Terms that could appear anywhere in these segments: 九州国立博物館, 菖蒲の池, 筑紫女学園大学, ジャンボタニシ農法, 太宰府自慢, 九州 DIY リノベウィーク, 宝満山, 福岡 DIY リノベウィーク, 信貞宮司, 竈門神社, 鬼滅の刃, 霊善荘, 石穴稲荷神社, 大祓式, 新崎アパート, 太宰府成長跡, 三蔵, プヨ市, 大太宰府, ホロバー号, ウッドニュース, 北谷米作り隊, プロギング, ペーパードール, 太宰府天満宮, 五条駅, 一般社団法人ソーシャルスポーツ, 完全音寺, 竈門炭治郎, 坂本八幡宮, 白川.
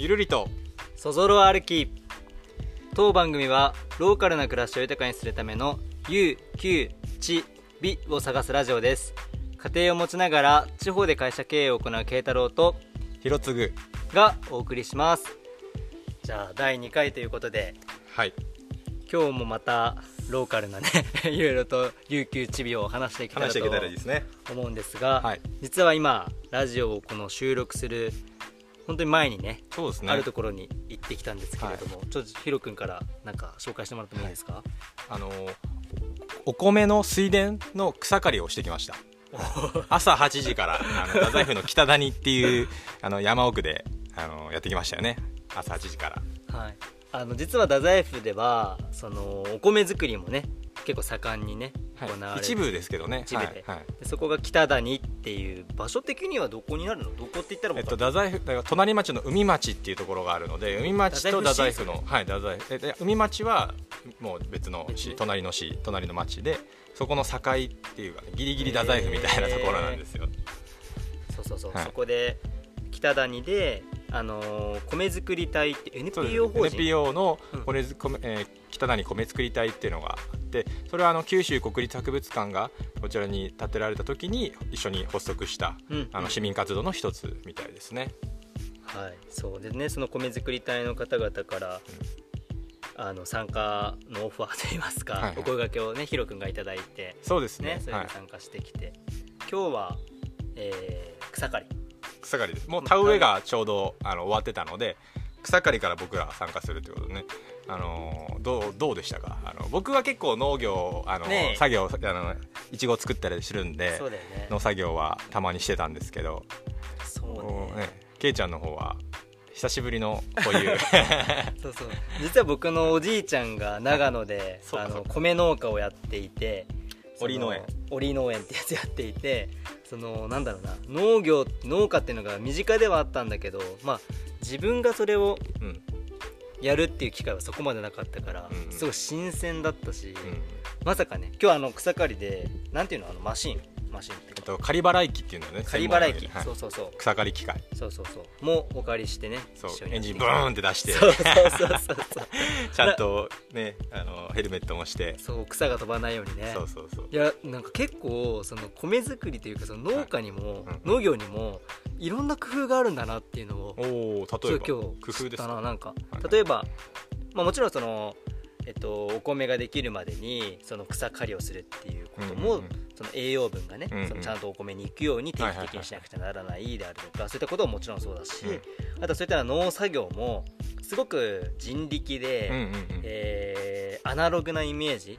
ゆるりとそぞろ歩き。当番組はローカルな暮らしを豊かにするための有給地美を探すラジオです。家庭を持ちながら地方で会社経営を行う慶太郎とひろつぐがお送りします。じゃあ第2回ということで、はい、今日もまたローカルなねいろいろと有給地美を話していけたらと思うんですが、はい、実は今ラジオをこの収録する本当に前に そうですね、あるところに行ってきたんですけれども、はい、ちょっとヒロ君からなんか紹介してもらってもいいですか？はい、お米の水田の草刈りをしてきました。朝8時から太宰府の北谷っていう山奥でやってきましたよね。朝8時から、はい、実は太宰府ではそのお米作りもね結構盛んにね、はい、行われて一部ですけどね、一部で、はいはい、でそこが北谷っていう場所的にはどこになるの？どこって言ったらもう太宰府だから隣町の海町っていうところがあるので、海町と太宰府の、はい、太宰府で海町はもう別の市、隣の市、隣の町でそこの境っていうか、ね、ギリギリ太宰府みたいなところなんですよ。そうそうそう、はい、そこで北谷で米作り隊って NPO 法人 NPO の米、北谷米作り隊っていうのがあって、それは九州国立博物館がこちらに建てられた時に一緒に発足した、市民活動の一つみたいですね。はい、そうですね。その米作り隊の方々から、参加のオファーといいますか、はいはい、お声掛けをねヒロ君がいただいて、そうですね、それに参加してきて、はい、今日は、草刈りです。もう田植えがちょうど終わってたので、草刈りから僕ら参加するということでね、どうでしたか？僕は結構農業ね、作業いちご作ったりするんで、そうだよね、の作業はたまにしてたんですけど、そうね、けいちゃんの方は久しぶりのこういうそうそう、実は僕のおじいちゃんが長野で米農家をやっていて、オリ農園ってやつやっていて、そのなんだろうな、農家っていうのが身近ではあったんだけど、まあ、自分がそれをやるっていう機会はそこまでなかったから、うん、すごい新鮮だったし、うん、まさかね今日草刈りでなんていうのマシンっていうか、刈払機っていうのね、刈払機、はい、そうそうそう、草刈り機械、そうそうそうもお借りしてね、そうエンジンブーンって出して、そうそうそうそうちゃんとねヘルメットもして、そう草が飛ばないようにね、そうそうそう、いやなんか結構その米作りというかその農家にも、はい、農業にもいろんな工夫があるんだなっていうのを、例えば今日工夫ですか？なんか例えば、はい、まあ、もちろんそのお米ができるまでにその草刈りをするっていうことも、その栄養分がね、そのちゃんとお米に行くように定期的にしなくちゃならないであるとか、そういったことももちろんそうだし、あとそういった農作業もすごく人力で、アナログなイメージ、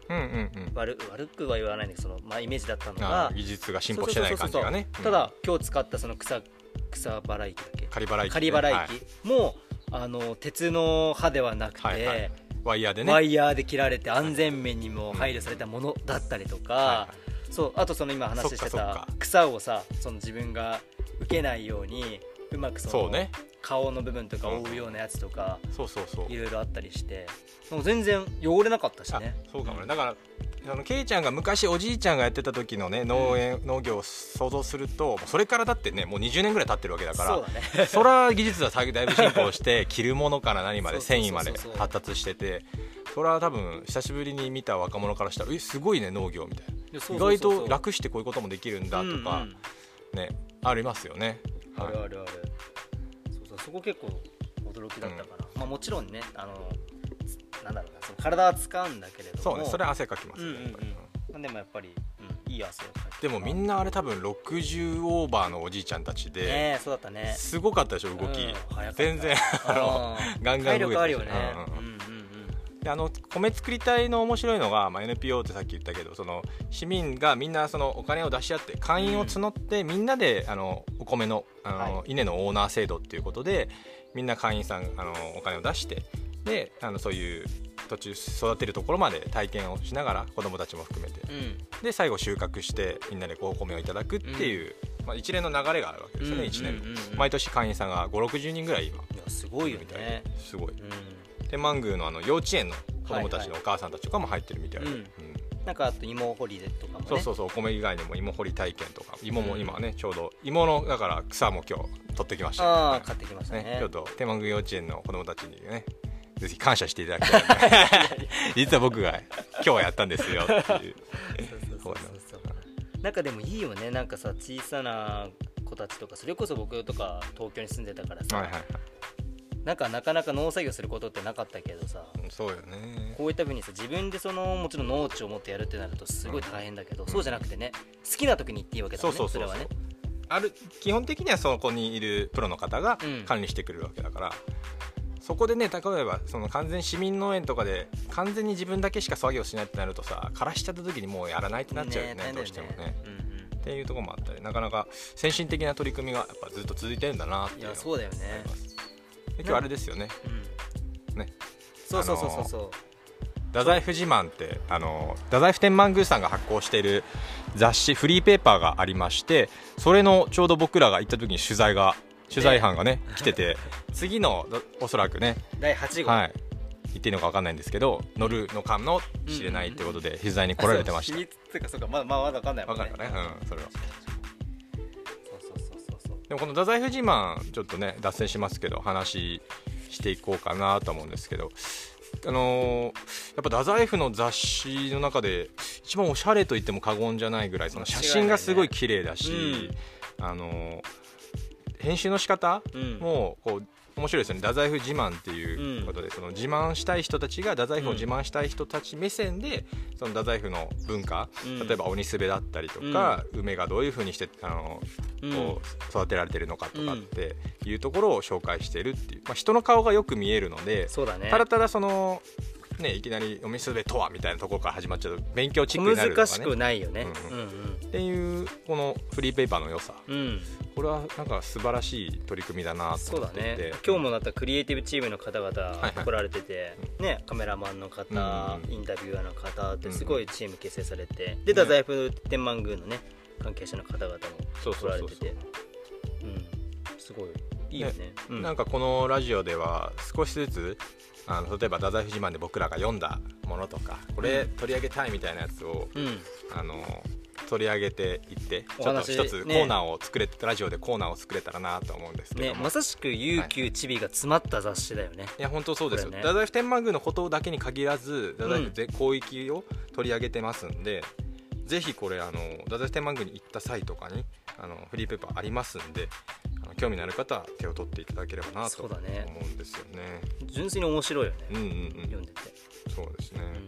悪くは言わないんだけど、その、まあ、イメージだったのが技術が進歩してない感じがね、ただ今日使ったその草払い機だっけ、刈払い機も、鉄の刃ではなくて、はいはい、ワイヤーで切られて安全面にも配慮されたものだったりとか、そう、あとその今話してた草をさ、その自分が受けないようにうまくそうね、顔の部分とか覆うようなやつとか、いろいろあったりして、もう全然汚れなかったしね。そうかもね。だからケイちゃんが昔おじいちゃんがやってた時のね農業を想像すると、それからだってねもう20年ぐらい経ってるわけだから、そうだねそら技術はだいぶ進歩して着るものから何まで繊維まで発達してて、それは多分久しぶりに見た若者からしたらすごいね農業みたいな、意外と楽してこういうこともできるんだとかね、ありますよね。あるあるある。そこ結構驚きだったから、まあ、もちろんねなんだろうな、その体は使うんだけれども、そうね、それは汗かきますね、でもやっぱり、いい汗をかき、でもみんなあれ多分60オーバーのおじいちゃんたちで、そうだったね、すごかったでしょ動き、全然ガンガン動いて、体力あるよね。で米作り隊の面白いのが、まあ、NPO ってさっき言ったけど、その市民がみんなそのお金を出し合って会員を募って、みんなでお米の、稲のオーナー制度っていうことでみんな会員さんお金を出して、でそういう途中育てるところまで体験をしながら子どもたちも含めて、で最後収穫してみんなでお米をいただくっていう、まあ、一連の流れがあるわけですよね。1年毎年会員さんが5、60人ぐらい今、いやすごいよね、みたいな、すごい。でマングーの幼稚園の子供たちのお母さんたちとかも入ってるみたいで、なんかあと芋掘りでとかもね、そうそうそう、お米以外にも芋掘り体験とか、芋も今ねちょうど芋のだから草も今日取ってきました、ね、ああ買ってきました ねちょっと天満宮幼稚園の子どもたちにねぜひ感謝していただきたい実は僕が今日はやったんですよっていうなんかでもいいよね、なんかさ小さな子たちとか、それこそ僕とか東京に住んでたからさ、はいはいはい、なんかなかなか農作業することってなかったけどさ、そうよね、こういうたびにさ自分でそのもちろん農地を持ってやるってなるとすごい大変だけど、うん、そうじゃなくてね、好きな時に行っていいわけだもんね、そうそうそうそう、それはねある基本的にはそこにいるプロの方が管理してくれるわけだから、うん、そこでね例えばその完全市民農園とかで完全に自分だけしか作業しないってなるとさ、枯らしちゃった時にもうやらないってなっちゃうよね、どうしてもね、うんっていうところもあったり、なかなか先進的な取り組みがやっぱずっと続いてるんだなっていうのがあります。いやそうだよね、今日あれですよね、うん、ね、そうそうそうそうそう、太宰府自慢って太宰府天満宮さんが発行している雑誌フリーペーパーがありまして、それのちょうど僕らが行った時に取材班がね来てて次のおそらくね第8号、はい、言っていいのか分かんないんですけど、乗るのかもしれないってことで取材に来られてました、うんうん、秘密っていうか、そうか、まだ分かんないもんね、分かるからね、うん、それはそうでもこの太宰府自慢ちょっとね脱線しますけど話していこうかなと思うんですけど、やっぱ太宰府の雑誌の中で一番おしゃれと言っても過言じゃないぐらい、その写真がすごい綺麗だし、ね、うん、編集の仕方もこう、うん面白いですよね、太宰府自慢っていうことで、うん、その自慢したい人たちが太宰府を自慢したい人たち目線で、うん、その太宰府の文化、うん、例えば鬼すべだったりとか、うん、梅がどういうふうにしてうん、こう育てられてるのかとかっていうところを紹介してるっていう、まあ、人の顔がよく見えるので、そうだね、ただただその、ね、いきなり鬼すべとはみたいなところから始まっちゃうと勉強チックになるとかね、難しくないよね、うんうんうんうん、っていうこのフリーペーパーの良さ、うんこれはなんか素晴らしい取り組みだなと思っていて、そうだね、今日もまたクリエイティブチームの方々来られてて、はいはいね、カメラマンの方、うん、インタビュアーの方ってすごいチーム結成されて、うん、で太宰府天満宮のね関係者の方々も来られてて、すごいいいよね、うん、なんかこのラジオでは少しずつ例えば太宰府自慢で僕らが読んだものとかこれ取り上げたいみたいなやつを、うん、取り上げていってちょっと一つコーナーを作れ、ね、ラジオでコーナーを作れたらなと思うんですけども、ね、まさしく悠久チビが詰まった雑誌だよね、いや本当そうですよ、太宰府天満宮のことだけに限らず太宰府広域を取り上げてますんで、うん、ぜひこれ太宰府天満宮に行った際とかにフリーペーパーありますんで、興味のある方は手を取っていただければなと思うんですよね、純粋に面白いよね、うんうんうん、読んでてそうですね、うん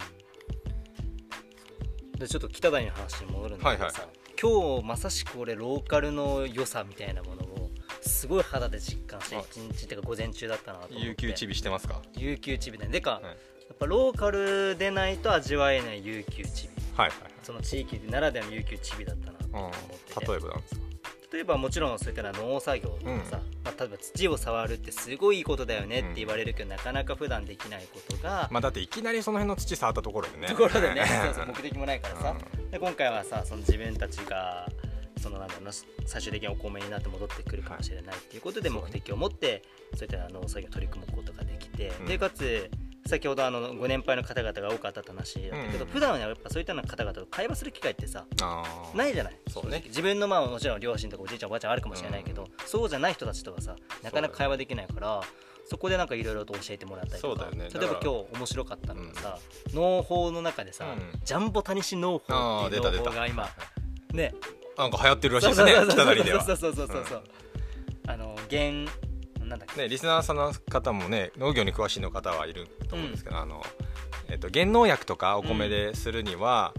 でちょっと北谷の話に戻るんだけどさ、はいはい、今日まさしく俺ローカルの良さみたいなものをすごい肌で実感して一日ってか午前中だったなと思って、有給チビしてますか、有給チビねでか、はい、やっぱローカルでないと味わえない有給チビ、はいはい、その地域ならではの有給チビだったなと思ってて、例えばなんですか、例えばもちろんそういった農作業とかさ、うんまあ、例えば土を触るってすごいいいことだよねって言われるけど、うん、なかなか普段できないことが、まあ、だっていきなりその辺の土触ったところでねそうそう目的もないからさ、うん、で今回はさその自分たちがそのなんだろうな最終的にお米になって戻ってくるかもしれないっていうことで目的を持ってそういった農作業に取り組むことができて、うん、でかつ先ほどご年配の方々が多かった話だったけど、うん、普段はやっぱそういった方々と会話する機会ってさないじゃない、そう、ね、自分のまあもちろん両親とかおじいちゃんおばあちゃんあるかもしれないけど、うん、そうじゃない人たちとはさなかなか会話できないから そこでなんかいろいろと教えてもらったりとか、ね、例えば今日面白かったのがさ、うん、農法の中でさ、うん、ジャンボタニシ農法っていう農法が今ねなんか流行ってるらしいですね北谷では、そうそうそうそうそう、うん、なんだっけね、リスナーさんの方もね農業に詳しいの方はいると思うんですけど、うん減農薬とかお米でするには、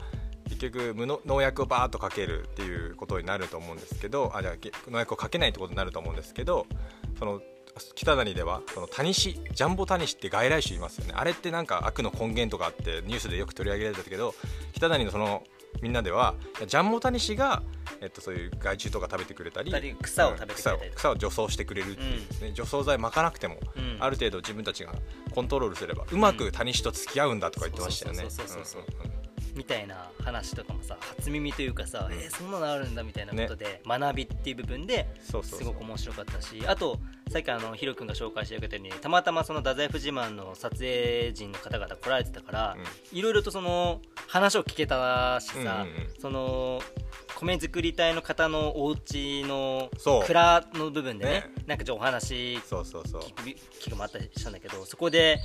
うん、結局無農薬をバーッとかけるっていうことになると思うんですけど、あじゃあ農薬をかけないってことになると思うんですけど、その北谷ではそのタニシジャンボタニシって外来種いますよね、あれってなんか悪の根源とかってニュースでよく取り上げられたけど、北谷のそのみんなではジャンボタニシが、そういう害虫とか食べてくれたり草を食べてくれたり、うん、草を除草してくれるっていうですね、うん、除草剤まかなくても、うん、ある程度自分たちがコントロールすればうまくタニシと付き合うんだとか言ってましたよね、みたいな話とかもさ、初耳というかさ、そんなのあるんだみたいなことで、ね、学びっていう部分ですごく面白かったし、そうそうそう、あとさっきヒロ君が紹介してくれたように、たまたまその太宰府自慢の撮影陣の方々来られてたから、いろいろとその話を聞けたしさ、その米作り隊の方のお家の蔵の部分で ね、なんかちょっとお話聞くもあったりしたんだけど、そこで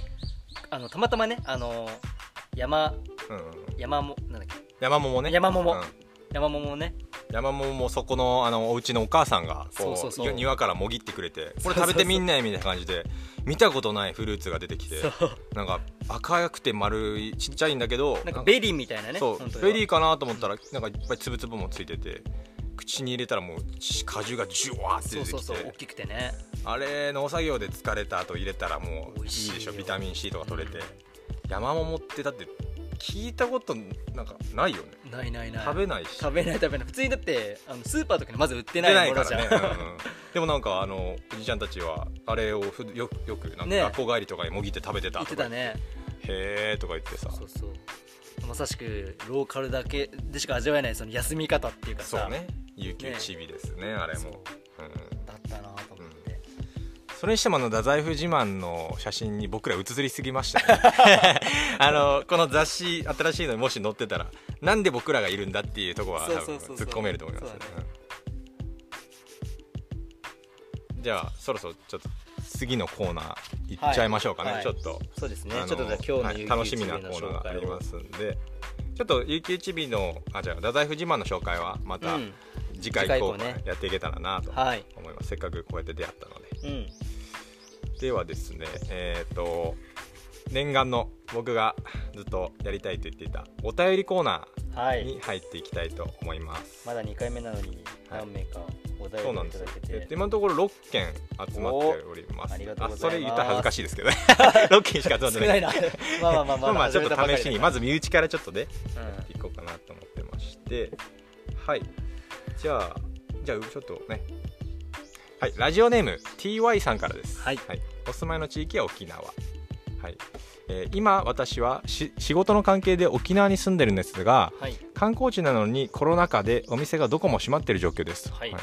たまたまね、山桃もそこのお家のお母さんがこう庭からもぎってくれて、これ食べてみんないみたいな感じで、見たことないフルーツが出てきて、なんか赤くて丸いちっちゃいんだけど、なんかベリーみたいなね、そうベリーかなと思ったら、なんかいっぱいつぶつぶもついてて、口に入れたらもう果汁がジュワーって出てきて、大きくてね、あれ農作業で疲れた後入れたらもういいでしょ、ビタミン C とか取れて、山桃ってだって聞いたことなんかないよね。ない食べない。普通にだってスーパーとかにまず売ってないものじゃん、からね、でもなんかおじちゃんたちはあれをよくなんか学校帰りとかにもぎって食べてたとか言って、ね、へーとか言ってさ、そうそう、まさしくローカルだけでしか味わえないその休み方っていうかさ、そうね、有給チビです ねあれも、だったなと思って、それにしても太宰府自慢の写真に僕ら写りすぎましたねこの雑誌新しいのにもし載ってたら、なんで僕らがいるんだっていうところは多分突っ込めると思いますね。じゃあそろそろちょっと次のコーナー行っちゃいましょうかね、はい、ちょっとそうですね、ちょっと今日の楽しみなコーナーがありますんで、ちょっと有給チビの太宰府自慢の紹介はまた、次回以降やっていけたらなと思います、せっかくこうやって出会ったので、ではですね、念願の僕がずっとやりたいと言っていたお便りコーナーに入っていきたいと思います、まだ2回目なのに何名かお便りいただけて、今のところ6件集まっております。それ言ったら恥ずかしいですけど6件しか集まってないまあちょっと試しにまず身内からちょっとね、やっていこうかなと思ってまして、はい、じゃあちょっとね、はい、ラジオネーム TY さんからです、はい、お住まいの地域は沖縄、はい、今私は仕事の関係で沖縄に住んでるんですが、はい、観光地なのにコロナ禍でお店がどこも閉まっている状況です、はい、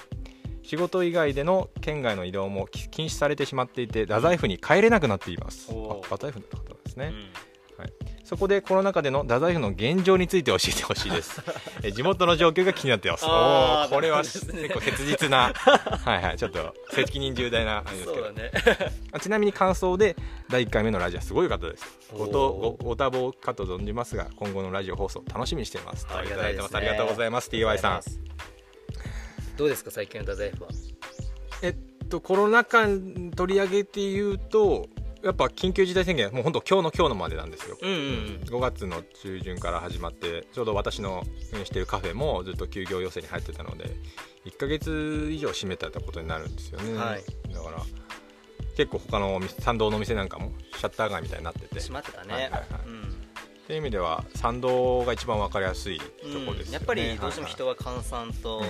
仕事以外での県外の移動も禁止されてしまっていて、太宰府に帰れなくなっています。太宰府の方ですね、はい、そこでコロナ禍での太宰府の現状について教えてほしいです地元の状況が気になってます。これは結構切実なはい、ちょっと責任重大な話ですけど、ね、ちなみに感想で第1回目のラジオはすごい良かったです。ご多忙かと存じますが今後のラジオ放送楽しみにしています。ありがとうございます TY さん。どうですか最近の太宰府は。コロナ禍取り上げて言うとやっぱ緊急事態宣言はもう本当今日のまでなんですよ、5月の中旬から始まって、ちょうど私の運営しているカフェもずっと休業要請に入ってたので1ヶ月以上閉めたことになるんですよね、はい、だから結構他の参道のお店なんかもシャッター街みたいになってて閉まってたね、という意味では参道が一番分かりやすいところですよね、やっぱりどうしても人は閑散と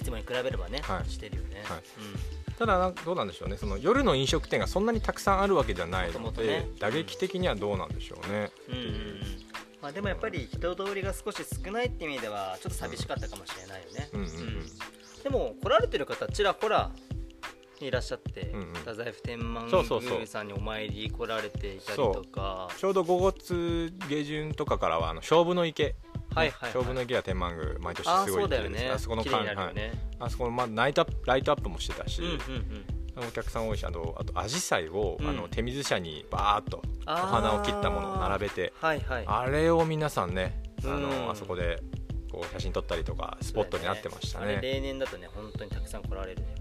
いつもに比べればね、してるよね、はい、ただどうなんでしょうね、その夜の飲食店がそんなにたくさんあるわけじゃないので、打撃的にはどうなんでしょうね、でもやっぱり人通りが少し少ないって意味ではちょっと寂しかったかもしれないよね、でも来られてる方ちらほらいらっしゃって、太宰府天満宮さんにお参り来られていたりとか、ちょうど5月下旬とかからは菖蒲の池、菖蒲の池は天満宮毎年すごい行ってるんですが、あそこのライトアップもしてたし、お客さん多いし、あとアジサイを手水舎にバーッとお花を切ったものを並べて、あれを皆さんね、あそこでこう写真撮ったりとかスポットになってましたね。あれ例年だとね本当にたくさん来られるよね。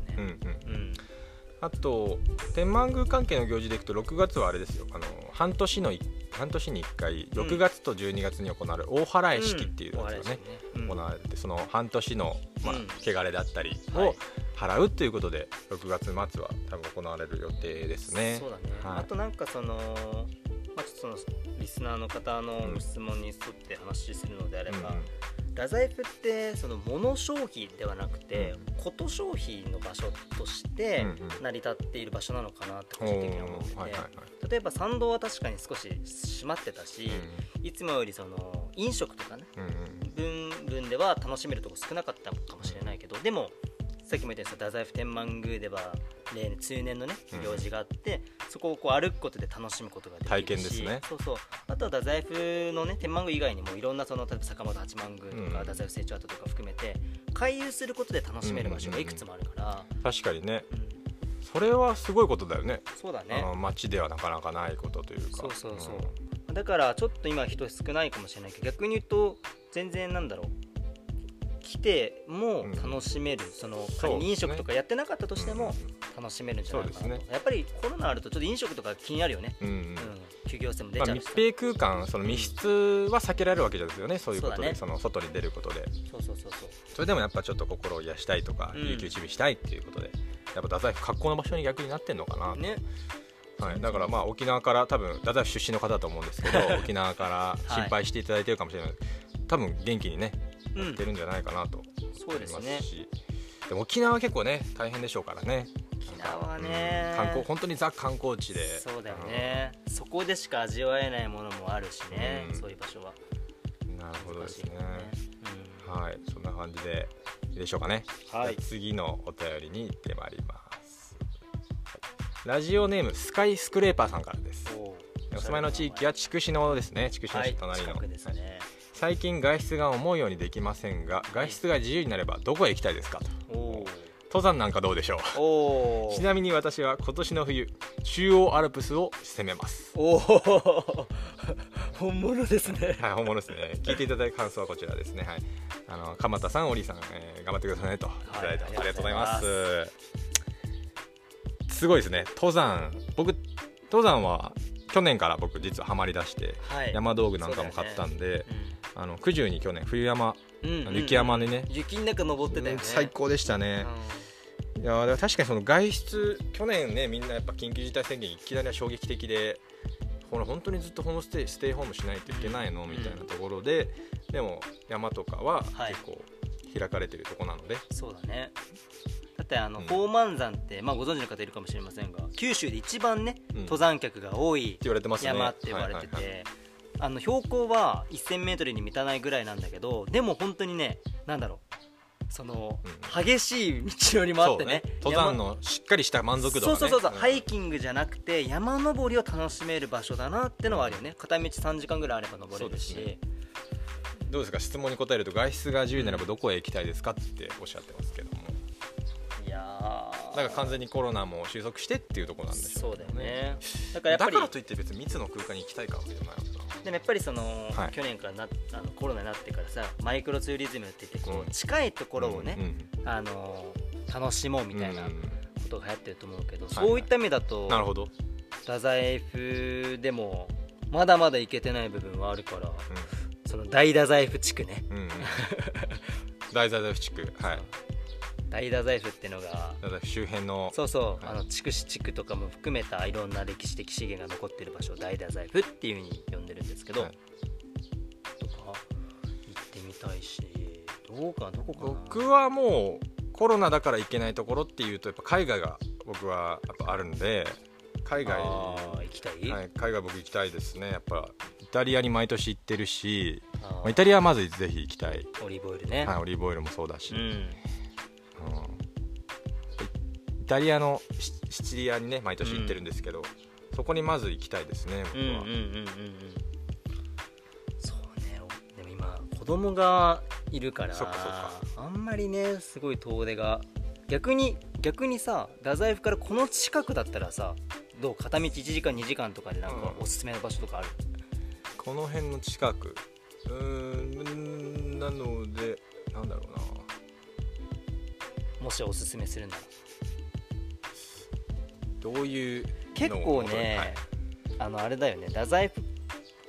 あと天満宮関係の行事でいくと6月はあれですよ、半年に1回6月と12月に行われる大祓式っていうのが行われて、その半年の汚れだったりを払うということで6月末は多分行われる予定ですね。そうだね、あとなんかそのリスナーの方の質問に沿って話するのであれば、太宰府ってその物消費ではなくてこと消費の場所として成り立っている場所なのかなって個人的に思ってて、例えば参道は確かに少し閉まってたし、いつもよりその飲食とかね、部分では楽しめるとこ少なかったかもしれないけど、でもさっきも言ったように太宰府天満宮では通年のね行事があって、うん、そこをこう歩くことで楽しむことができるし、体験ですね。そうそう、あとは太宰府のね天満宮以外にもいろんなその例えば坂本八幡宮とか、うん、太宰府成長跡とか含めて回遊することで楽しめる場所がいくつもあるから、うんうんうん、確かにね、うん、それはすごいことだよね。そうだね、あの街ではなかなかないことというか、そうそうそう、うん、だからちょっと今人少ないかもしれないけど、逆に言うと全然なんだろう、来ても楽しめる、うん、その仮に飲食とかやってなかったとしても楽しめるんじゃないかなと、ね、やっぱりコロナあるとちょっと飲食とか気になるよね、うんうんうん、休業しても出ちゃう、まあ、密閉空間、その密室は避けられるわけですよね、そういうことで、ね、その外に出ることで、そうそうそうそう、それでもやっぱちょっと心を癒したいとか、うん、有給準備したいっていうことでやっぱ太宰府格好の場所に逆になってんのかなと、ね、はい、だからまあ沖縄から、多分太宰府出身の方だと思うんですけど沖縄から心配していただいてるかもしれない、はい、多分元気にねやってるんじゃないかなと思いますし、そうですね、でも沖縄は結構ね大変でしょうからね、沖縄はね、うん、観光、本当にザ観光地で、そうだよね、うん、そこでしか味わえないものもあるしね、うん、そういう場所は。なるほどですね、うん、はい、そんな感じでいいでしょうかね、はい、次のお便りに行ってまいります、はい、ラジオネームスカイスクレーパーさんからです。 お住まいの地域は筑紫野ですね、筑紫野市隣の、はい、近くですね、はい、最近外出が思うようにできませんが、外出が自由になればどこへ行きたいですかと。登山なんかどうでしょう。ちなみに私は今年の冬、中央アルプスを攻めます。お本物ですね、はい、本物ですね。聞いていただいた感想はこちらですね、はい、あの鎌田さん、オリさん、頑張ってくださいねといただいて、はい、ありがとうございます。すごいですね、登山。僕登山は去年から僕実はハマりだして、はい、山道具なんかも買ったんで、うん、あの九十に去年冬山、うん、雪山でね、雪の中登ってたよね、最高でしたね、うん、いや確かにその外出、去年ねみんなやっぱ緊急事態宣言いきなりは衝撃的で、これ本当にずっとホームステイホームしないといけないのみたいなところで、うん、でも山とかは結構開かれてるとこなので、はい、そうだね、だってあの宝満山って、まあ、ご存知の方いるかもしれませんが、九州で一番ね登山客が多い山って言われてて、あの標高は 1000m に満たないぐらいなんだけど、でも本当にね、なんだろう、その、うん、激しい道よりもあってね、登山のしっかりした満足度がね、そうそうそう、うん、ハイキングじゃなくて山登りを楽しめる場所だなってのはあるよね、うん、片道3時間ぐらいあれば登れるし、ね、どうですか、質問に答えると外出が自由になればどこへ行きたいですかっておっしゃってますけども、なんか完全にコロナも収束してっていうところなんでしょうね。そうだよね。だからといって別に密の空間に行きたいかもしれない。でもやっぱりその、はい、去年からあのコロナになってからさ、マイクロツーリズムって言ってこう、うん、近いところをね、うんうん、楽しもうみたいなことが流行ってると思うけど、うんうん、そういった意味だと、はいはい、太宰府でもまだまだ行けてない部分はあるから、うん、その大太宰府地区ね、うん、大太宰府地区、はい。大太宰府ってのが周辺の、そうそう、はい、あの筑紫地区とかも含めたいろんな歴史的資源が残っている場所を大太宰府っていう風に呼んでるんですけど、はい、とか行ってみたいし、どこかな。僕はもうコロナだから行けないところっていうとやっぱ海外が僕はやっぱあるんで、行きたい、はい、海外僕行きたいですね。やっぱイタリアに毎年行ってるし、イタリアはまずぜひ行きたい。オリーブオイルね、はい、オリーブオイルもそうだし、うん、イタリアのシチリアにね毎年行ってるんですけど、うん、そこにまず行きたいですね、僕は。そうね、でも今子供がいるから、あんまりねすごい遠出が、逆にさ、太宰府からこの近くだったらさ、どう、片道1時間2時間とかでなんかおすすめの場所とかある？うん、この辺の近く、なのでなんだろうな、もしおすすめするならどういう結構ね、はい、あれだよね、太宰府っ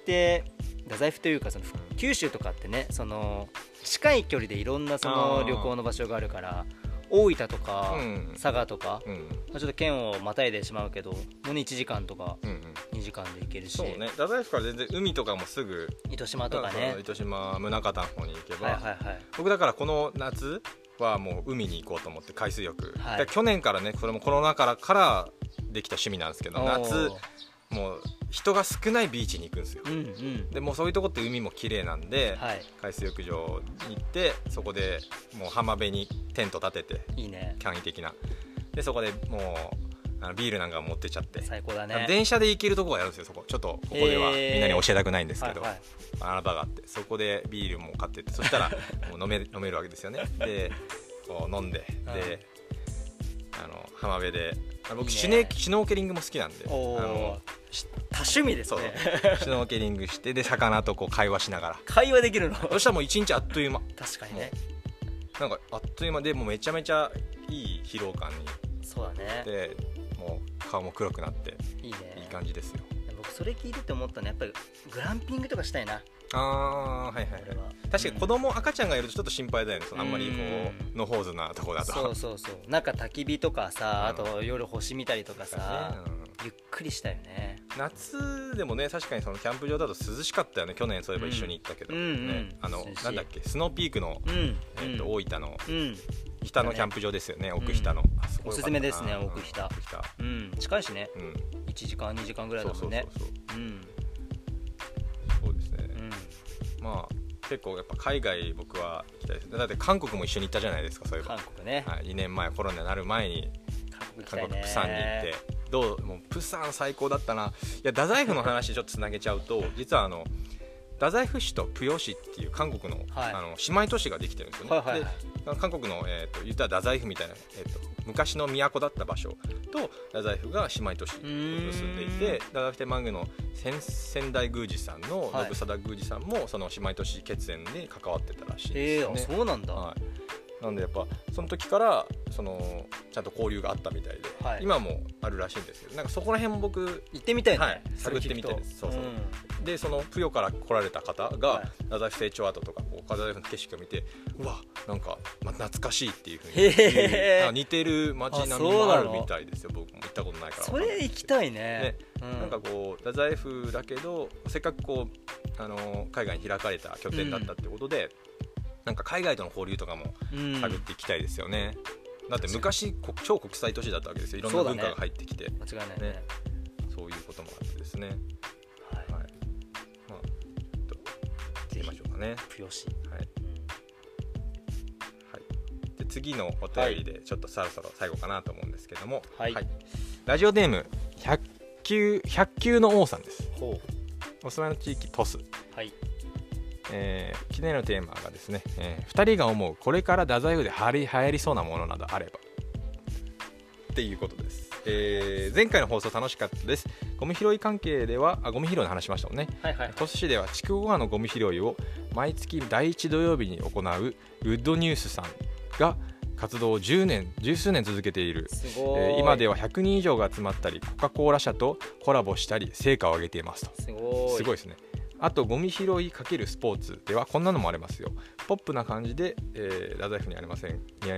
て太宰府というかその九州とかってね、その近い距離でいろんなその旅行の場所があるから、大分とか、うん、佐賀とか、うん、まあ、ちょっと県をまたいでしまうけどもう1時間とか2時間で行けるし、うんうん、そうね、太宰府から全然海とかもすぐ糸島とかね、糸島宗像の方に行けば、はいはいはい、僕だからこの夏はもう海に行こうと思って海水浴、はい、去年からね、それもコロナ禍からできた趣味なんですけど、夏もう人が少ないビーチに行くんですよ、うんうん、でもうそういうとこって海も綺麗なんで、はい、海水浴場に行ってそこでもう浜辺にテント立てていいね、簡易的なでそこでもうビールなんか持ってっちゃって最高だね。電車で行けるとこがあるんですよ。そこちょっとここではみんなに教えたくないんですけど、はいはい、穴場があってそこでビールも買ってってそしたらもう飲めるわけですよね。でこう飲んでで浜辺で僕シュノーケリングも好きなんで多趣味ですね。シュノーケリングしてで魚とこう会話しながら会話できるのそしたらもう一日あっという間。確かにね、なんかあっという間でもうめちゃめちゃいい疲労感に。そうだね。でもう顔も黒くなっていいね、いい感じですよ。僕それ聞いてて思ったのはやっぱりグランピングとかしたいな。あーはいはい、はい、確かに子供、うん、赤ちゃんがいるとちょっと心配だよね。あんまりこう野放図なとこだとそうそうそうなんか焚き火とかさあと夜星見たりとかさ、ね、ゆっくりしたよね。夏でもね確かにそのキャンプ場だと涼しかったよね。去年そういえば一緒に行ったけど、うんうんね、なんだっけスノーピークの、うん大分の、うん北のキャンプ場ですよね、奥北の、うん、あそこおすすめですね、奥北、うん、近いしね、うん、1時間2時間ぐらいだもんね。そうですね、うん、まあ結構やっぱ海外僕は行きたいです。だって韓国も一緒に行ったじゃないですか。そういえば韓国ね、はい、2年前コロナになる前に韓国プサンに行ってどうもうプサン最高だったな。いや太宰府の話ちょっとつなげちゃうと実は太宰府市とプヨ市っていう韓国 の,、はい、姉妹都市ができてるんですよね、はいはいはい、で韓国の、言ったら太宰府みたいな、昔の都だった場所と太宰府が姉妹都市を結んでいて太宰府天満宮の先代宮司さんの信貞宮司さんもその姉妹都市血縁で関わってたらしいですよね、そうなんだ、はい、なんでやっぱその時からそのちゃんと交流があったみたいで、はい、今もあるらしいんですけどなんかそこら辺も僕行ってみたいね、はい、探ってみたいです。そうそう、うん、でそのプヨから来られた方が太宰府成長跡とか太宰府の景色を見てうわなんか、まあ、懐かしいっていう風になんか似てる街並みもあるみたいですよ。僕も行ったことないからそれ行きたいね、うん、なんかこう太宰府だけどせっかくこう海外に開かれた拠点だったってことで、うん、なんか海外との交流とかも探っていきたいですよね、うんだって昔超国際都市だったわけですよ。いろんな文化が入ってきて、ね、間違いない ねそういうこともあってですね、はいはい、まあ行きましょうかねプヨ市、はいはい、で次のお便りでちょっとそろそろ最後かなと思うんですけども、はいはい、ラジオネーム100球の王さんです。ほうお住まいの地域鳥栖、はい記念のテーマがですね、2人が思うこれから太宰府で流行りそうなものなどあればっていうことです、前回の放送楽しかったです。ゴミ拾い関係ではゴミ拾いの話しましたもんね、はいはいはい、鳥栖市では地区ごはのゴミ拾いを毎月第1土曜日に行うウッドニュースさんが活動を十数年続けている。すごい、今では100人以上が集まったりコカ・コーラ社とコラボしたり成果を上げていますと。すごいですね。あとゴミ拾い×スポーツではこんなのもありますよ。ポップな感じで、太宰府に似合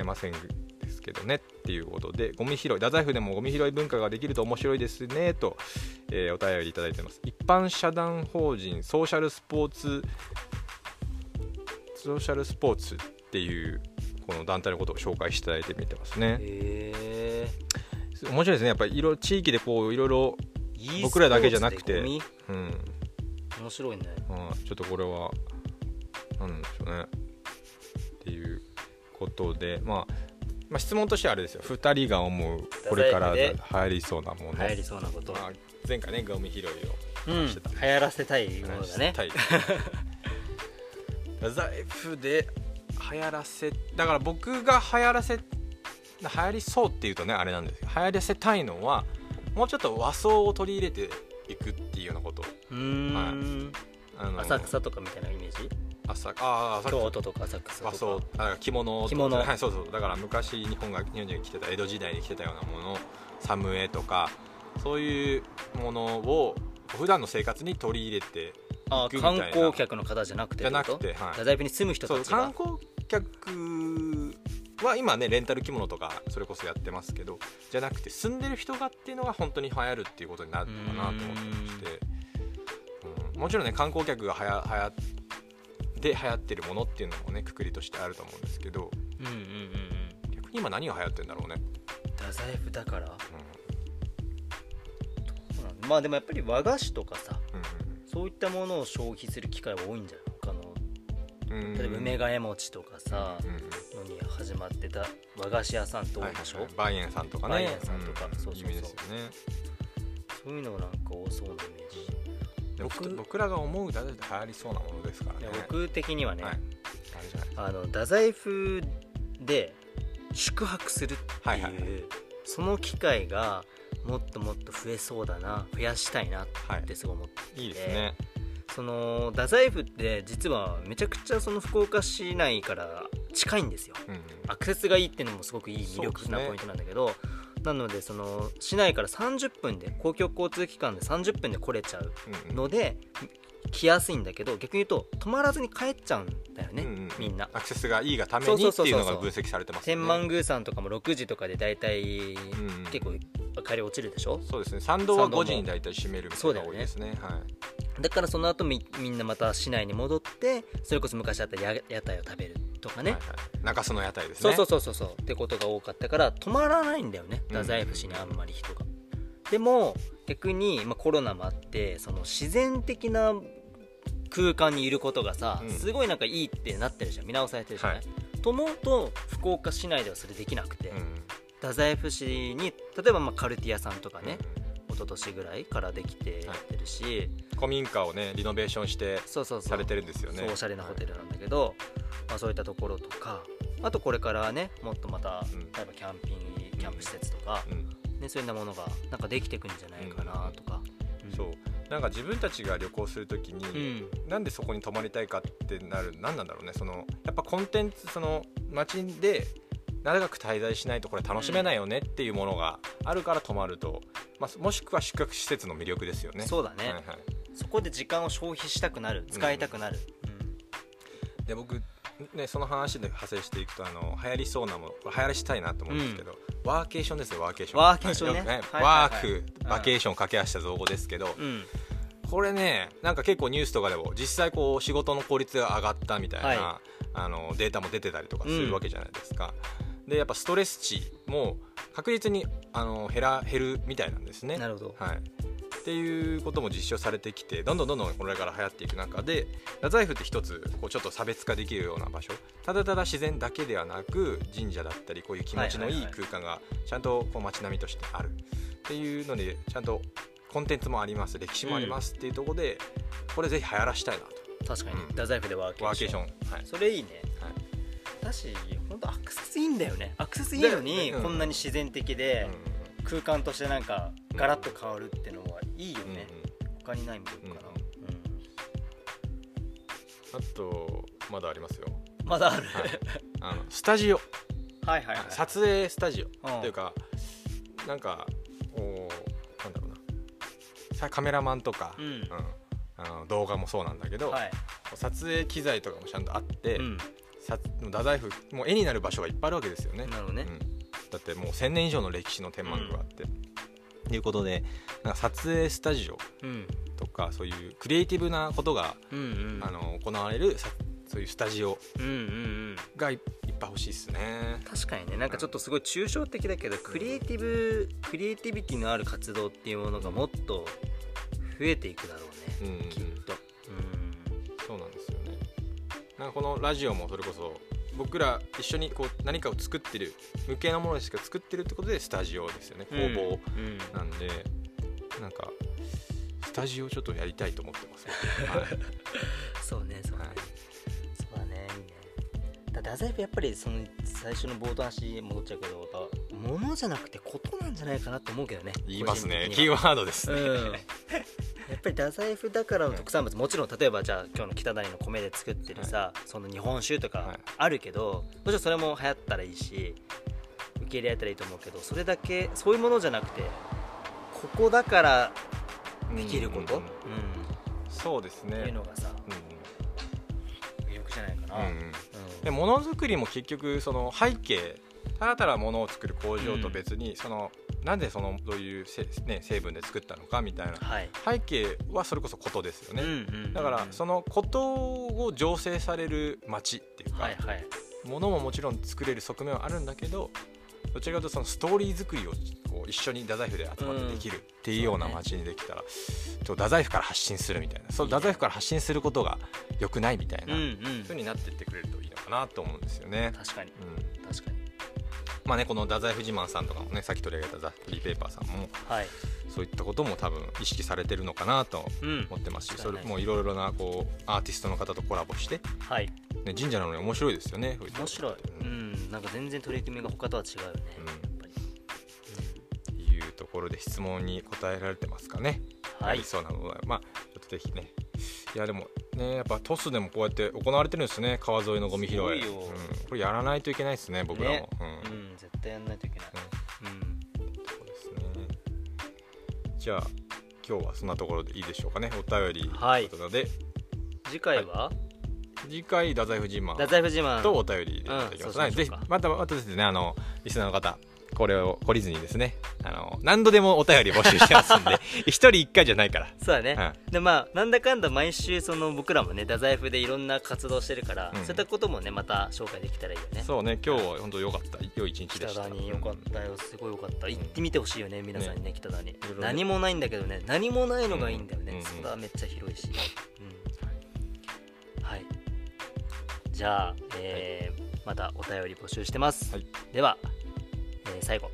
いませんですけどねっていうことでゴミ拾い太宰府でもゴミ拾い文化ができると面白いですねと、お便りいただいてます。一般社団法人ソーシャルスポーツっていうこの団体のことを紹介していただいてみてますね。へー面白いですね。やっぱり地域でこういろいろ僕らだけじゃなくて面白いね、うん、ちょっとこれはなんでしょうねっていうことで、まあ、質問としてはあれですよ。2人が思うこれから流行りそうなもの、流行りそうなこと、まあ、前回ねゴミ拾いを話してた、流行らせたいものだね太宰府で流行らせだから僕が流行りそうっていうとねあれなんですけど流行らせたいのはもうちょっと和装を取り入れて行くっていうようなこと、はい、浅草とかみたいなイメージ。浅草京都とか浅草とか着物、はい、そうだから昔日本に来てた江戸時代に来てたようなものサムエとかそういうものを普段の生活に取り入れていくみたいな。観光客の方じゃなくて太宰府に住む人たちが観光客は今ねレンタル着物とかそれこそやってますけどじゃなくて住んでる人がっていうのが本当に流行るっていうことになるのかなと思ってまして、うん、もちろんね観光客が流行ってるものっていうのもねくくりとしてあると思うんですけど、うんうんうん、逆に今何が流行ってるんだろうね太宰府だから、うん、まあでもやっぱり和菓子とかさ、うん、そういったものを消費する機会は多いんじゃないかな。例えば梅ヶ枝餅とかさ、うん、のに始まってた和菓子屋さんって多いでしょ、はいはい、バイエンさんとかね、バイエンさんとか、うん、そうそうそう、ね、そういうのなんか多そうなイメージ。僕らが思う太宰で流行りそうなものですからね。僕的にはね、はい、太宰風で宿泊するっていう、はいはいはい、その機会がもっともっと増えそうだな、増やしたいなってすごい思っていて、はい、いいですね。その太宰府って実はめちゃくちゃその福岡市内から近いんですよ、うんうん、アクセスがいいっていうのもすごくいい魅力なポイントなんだけど、ね、なのでその市内から30分で公共交通機関で30分で来れちゃうので、うんうん、来やすいんだけど、逆に言うと泊まらずに帰っちゃうんだよね、うんうん、みんなアクセスがいいがためにっていうのが分析されてますね。天満宮さんとかも6時とかでだいたい結構帰り落ちるでしょ、うんうん、そうですね。参道は5時にだいたい閉めるみたいなのが多いですね。だからその後 みんなまた市内に戻って、それこそ昔あった屋台を食べるとかね、はいはい、中洲の屋台ですね。そうそうそうそうってことが多かったから止まらないんだよね、太宰府市にあんまり人が、うんうん、でも逆に、まあ、コロナもあってその自然的な空間にいることがさ、うん、すごいなんかいいってなってるじゃん、見直されてるじゃない、はい、と思うと福岡市内ではそれできなくて、うん、太宰府市に例えばまあカルティ屋さんとかね、うん、一昨年ぐらいからできてやってるし、はい、古民家をねリノベーションしてされてるんですよね。そうそうそう、おしゃれなホテルなんだけど、はい、まあ、そういったところとか、あとこれからねもっとまた、うん、例えばキャンプ施設とか、うんね、そういったものがなんかできてくんじゃないかなとか、うんうん、そうなんか自分たちが旅行するときに、うん、なんでそこに泊まりたいかってなる、なんなんだろうね、そのやっぱコンテンツ、その街で長く滞在しないとこれ楽しめないよねっていうものがあるから泊まると、まあ、もしくは宿泊施設の魅力ですよね。そうだね、はいはい、そこで時間を消費したくなる、使いたくなる、うん、で僕、ね、その話で派生していくと、流行りそうなもの、流行らしたいなと思うんですけど、うん、ワーケーションですよ。ワーケーション、ワーケーションね、はい、よくね、はいはいはい、ワーク、うん、バケーションを掛け合わせた造語ですけど、うん、これね、なんか結構ニュースとかでも実際こう仕事の効率が上がったみたいな、はい、データも出てたりとかするわけじゃないですか、うん、でやっぱストレス値も確実に減るみたいなんですね。なるほど、はい、っていうことも実証されてきて、どんどんどんどんこれから流行っていく中で、太宰府って一つこうちょっと差別化できるような場所、ただただ自然だけではなく神社だったりこういう気持ちのいい空間がちゃんとこう街並みとしてあるっていうので、ちゃんとコンテンツもあります、歴史もありますっていうところで、うん、これぜひ流行らしたいなと。確かに、うん、太宰府でワーケーション、はい、それいいね、はい、私本当アクセスいいんだよね。アクセスいいのに、うん、こんなに自然的で、うん、空間としてなんかガラッと変わるってのはいいよね、うん、他にない魅力かな、うんうん、あとまだありますよ、まだある、はい、スタジオはいはい、はい、撮影スタジオ、うん、というかなんかカメラマンとか、うんうん、動画もそうなんだけど、はい、撮影機材とかもちゃんとあって、うん、太宰府もう絵になる場所がいっぱいあるわけですよね。なるほどね、うん、だってもう1000年以上の歴史の天満宮があって、うん、ということでなんか撮影スタジオとか、うん、そういうクリエイティブなことが、うんうん、行われるそういうスタジオがいっぱい欲しいですね。確かにね、なんかちょっとすごい抽象的だけど、うん、クリエイティビティのある活動っていうものがもっと増えていくだろうね、うん、きっと、うん、そうなんですよね。なんかこのラジオもそれこそ僕ら一緒にこう何かを作ってる無形なものですけど作ってるってことでスタジオですよね、工房、うん、なんでなんかスタジオちょっとやりたいと思ってます、ね、はい、そうね、そうね、はい、太宰府やっぱりその最初の冒頭話戻っちゃうけど、物じゃなくてことなんじゃないかなと思うけどね。言いますね、キーワードですね、うん、やっぱり太宰府だからの特産物、もちろん例えばじゃあ今日の北谷の米で作ってるさ、はい、その日本酒とかあるけど、はい、もちろんそれも流行ったらいいし受け入れられたらいいと思うけど、それだけそういうものじゃなくてここだからできること、うんうん、そうですねっていうのがさ、うん、魅力じゃないかな、うんうん、でものづくりも結局その背景、ただただものを作る工場と別に、うん、そのなんでそのどういう、ね、成分で作ったのかみたいな、はい、背景はそれこそことですよね、うんうんうんうん、だからそのことを醸成される街っていうか、はいはい、ものももちろん作れる側面はあるんだけど、どちらかというとそのストーリー作りを一緒に太宰府で集まってできるっていうような街にできたら、太宰府から発信するみたいな、その太宰府から発信することが良くないみたいな、そういう風になっていってくれるといいのかなと思うんですよね。確かに、うん、確かに。まあね、この太宰府自慢さんとかもね、さっき取り上げたザ・フリーペーパーさんも、はい、そういったことも多分意識されてるのかなと思ってますし、うん、それもいろいろなこうアーティストの方とコラボして、はい、ね、神社なのに面白いですよね。面白い、うん、なんか全然取り組みが他とは違うよね、うん、やっぱり、うん、いうところで質問に答えられてますかね。はい、ありそうなのは、まあ、ちょっとぜひね、いやでもね、やっぱトスでもこうやって行われてるんですね、川沿いのゴミ拾い、うん、これやらないといけないですね、僕らも、ね、うんうん、絶対やらないといけない、うんうん、そうですね。じゃあ今日はそんなところでいいでしょうかね、お便りということで、はい、次回は、はい、次回太宰府自慢とお便りでいただきます、うん、ぜひまたですね、あのリスナーの方、これを懲りずにですね、何度でもお便り募集してますんで一人一回じゃないから。そうだね、うん、で、まあ、なんだかんだ毎週その僕らもね太宰府でいろんな活動してるから、うん、そういったこともねまた紹介できたらいいよね。そうね、今日は本当良かった、良い一日でした。北谷良かったよ、すごい良かった。行ってみてほしいよね、皆さんにね、北谷ね、何もないんだけどね、何もないのがいいんだよね、うん、そこはめっちゃ広いし、うん、はい、じゃあ、はい、またお便り募集してます、はい、では最後、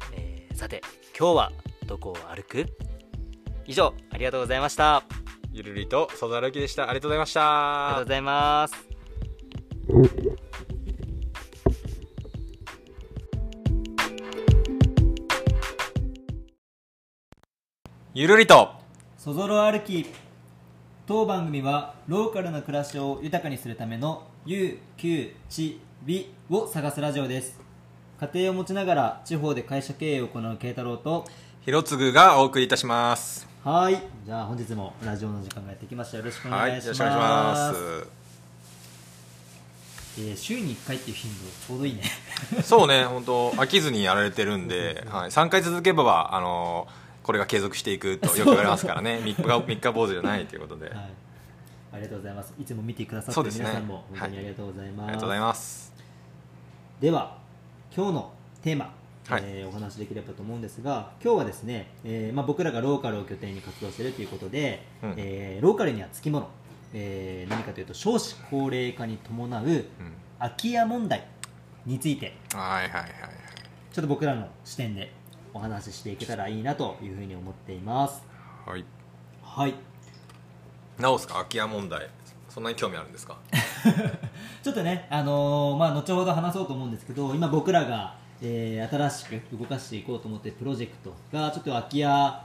さて今日はどこを歩く？以上、ありがとうございました。ゆるりと外歩きでした。ありがとうございました。ありがとうございます。ゆるりと外歩き、当番組はローカルな暮らしを豊かにするための U、Q、地、美を探すラジオです。家庭を持ちながら地方で会社経営を行う慶太郎と広次がお送りいたします。はい、じゃあ本日もラジオの時間がやってきました。よろしくお願いします。はい、よろしくお願いします。週に1回っていう頻度ちょうどいいねそうね、本当飽きずにやられてるんで、はい、3回続けばこれが継続していくとよく言われますからね3日坊主じゃないということで、はい、ありがとうございます。いつも見てくださってる皆さんも、ね、本当にありがとうございます、はい、ありがとうございます。では今日のテーマ、はい、お話できればと思うんですが、今日はですね、まあ、僕らがローカルを拠点に活動しているということで、うん、ローカルにはつきもの、何かというと少子高齢化に伴う空き家問題について、うん、はいはいはい、ちょっと僕らの視点でお話ししていけたらいいなというふうに思っています。はい、はい、直すか空き家問題、そんなに興味あるんですかちょっとね、まあ、後ほど話そうと思うんですけど、今僕らが、新しく動かしていこうと思っているプロジェクトがちょっと空き家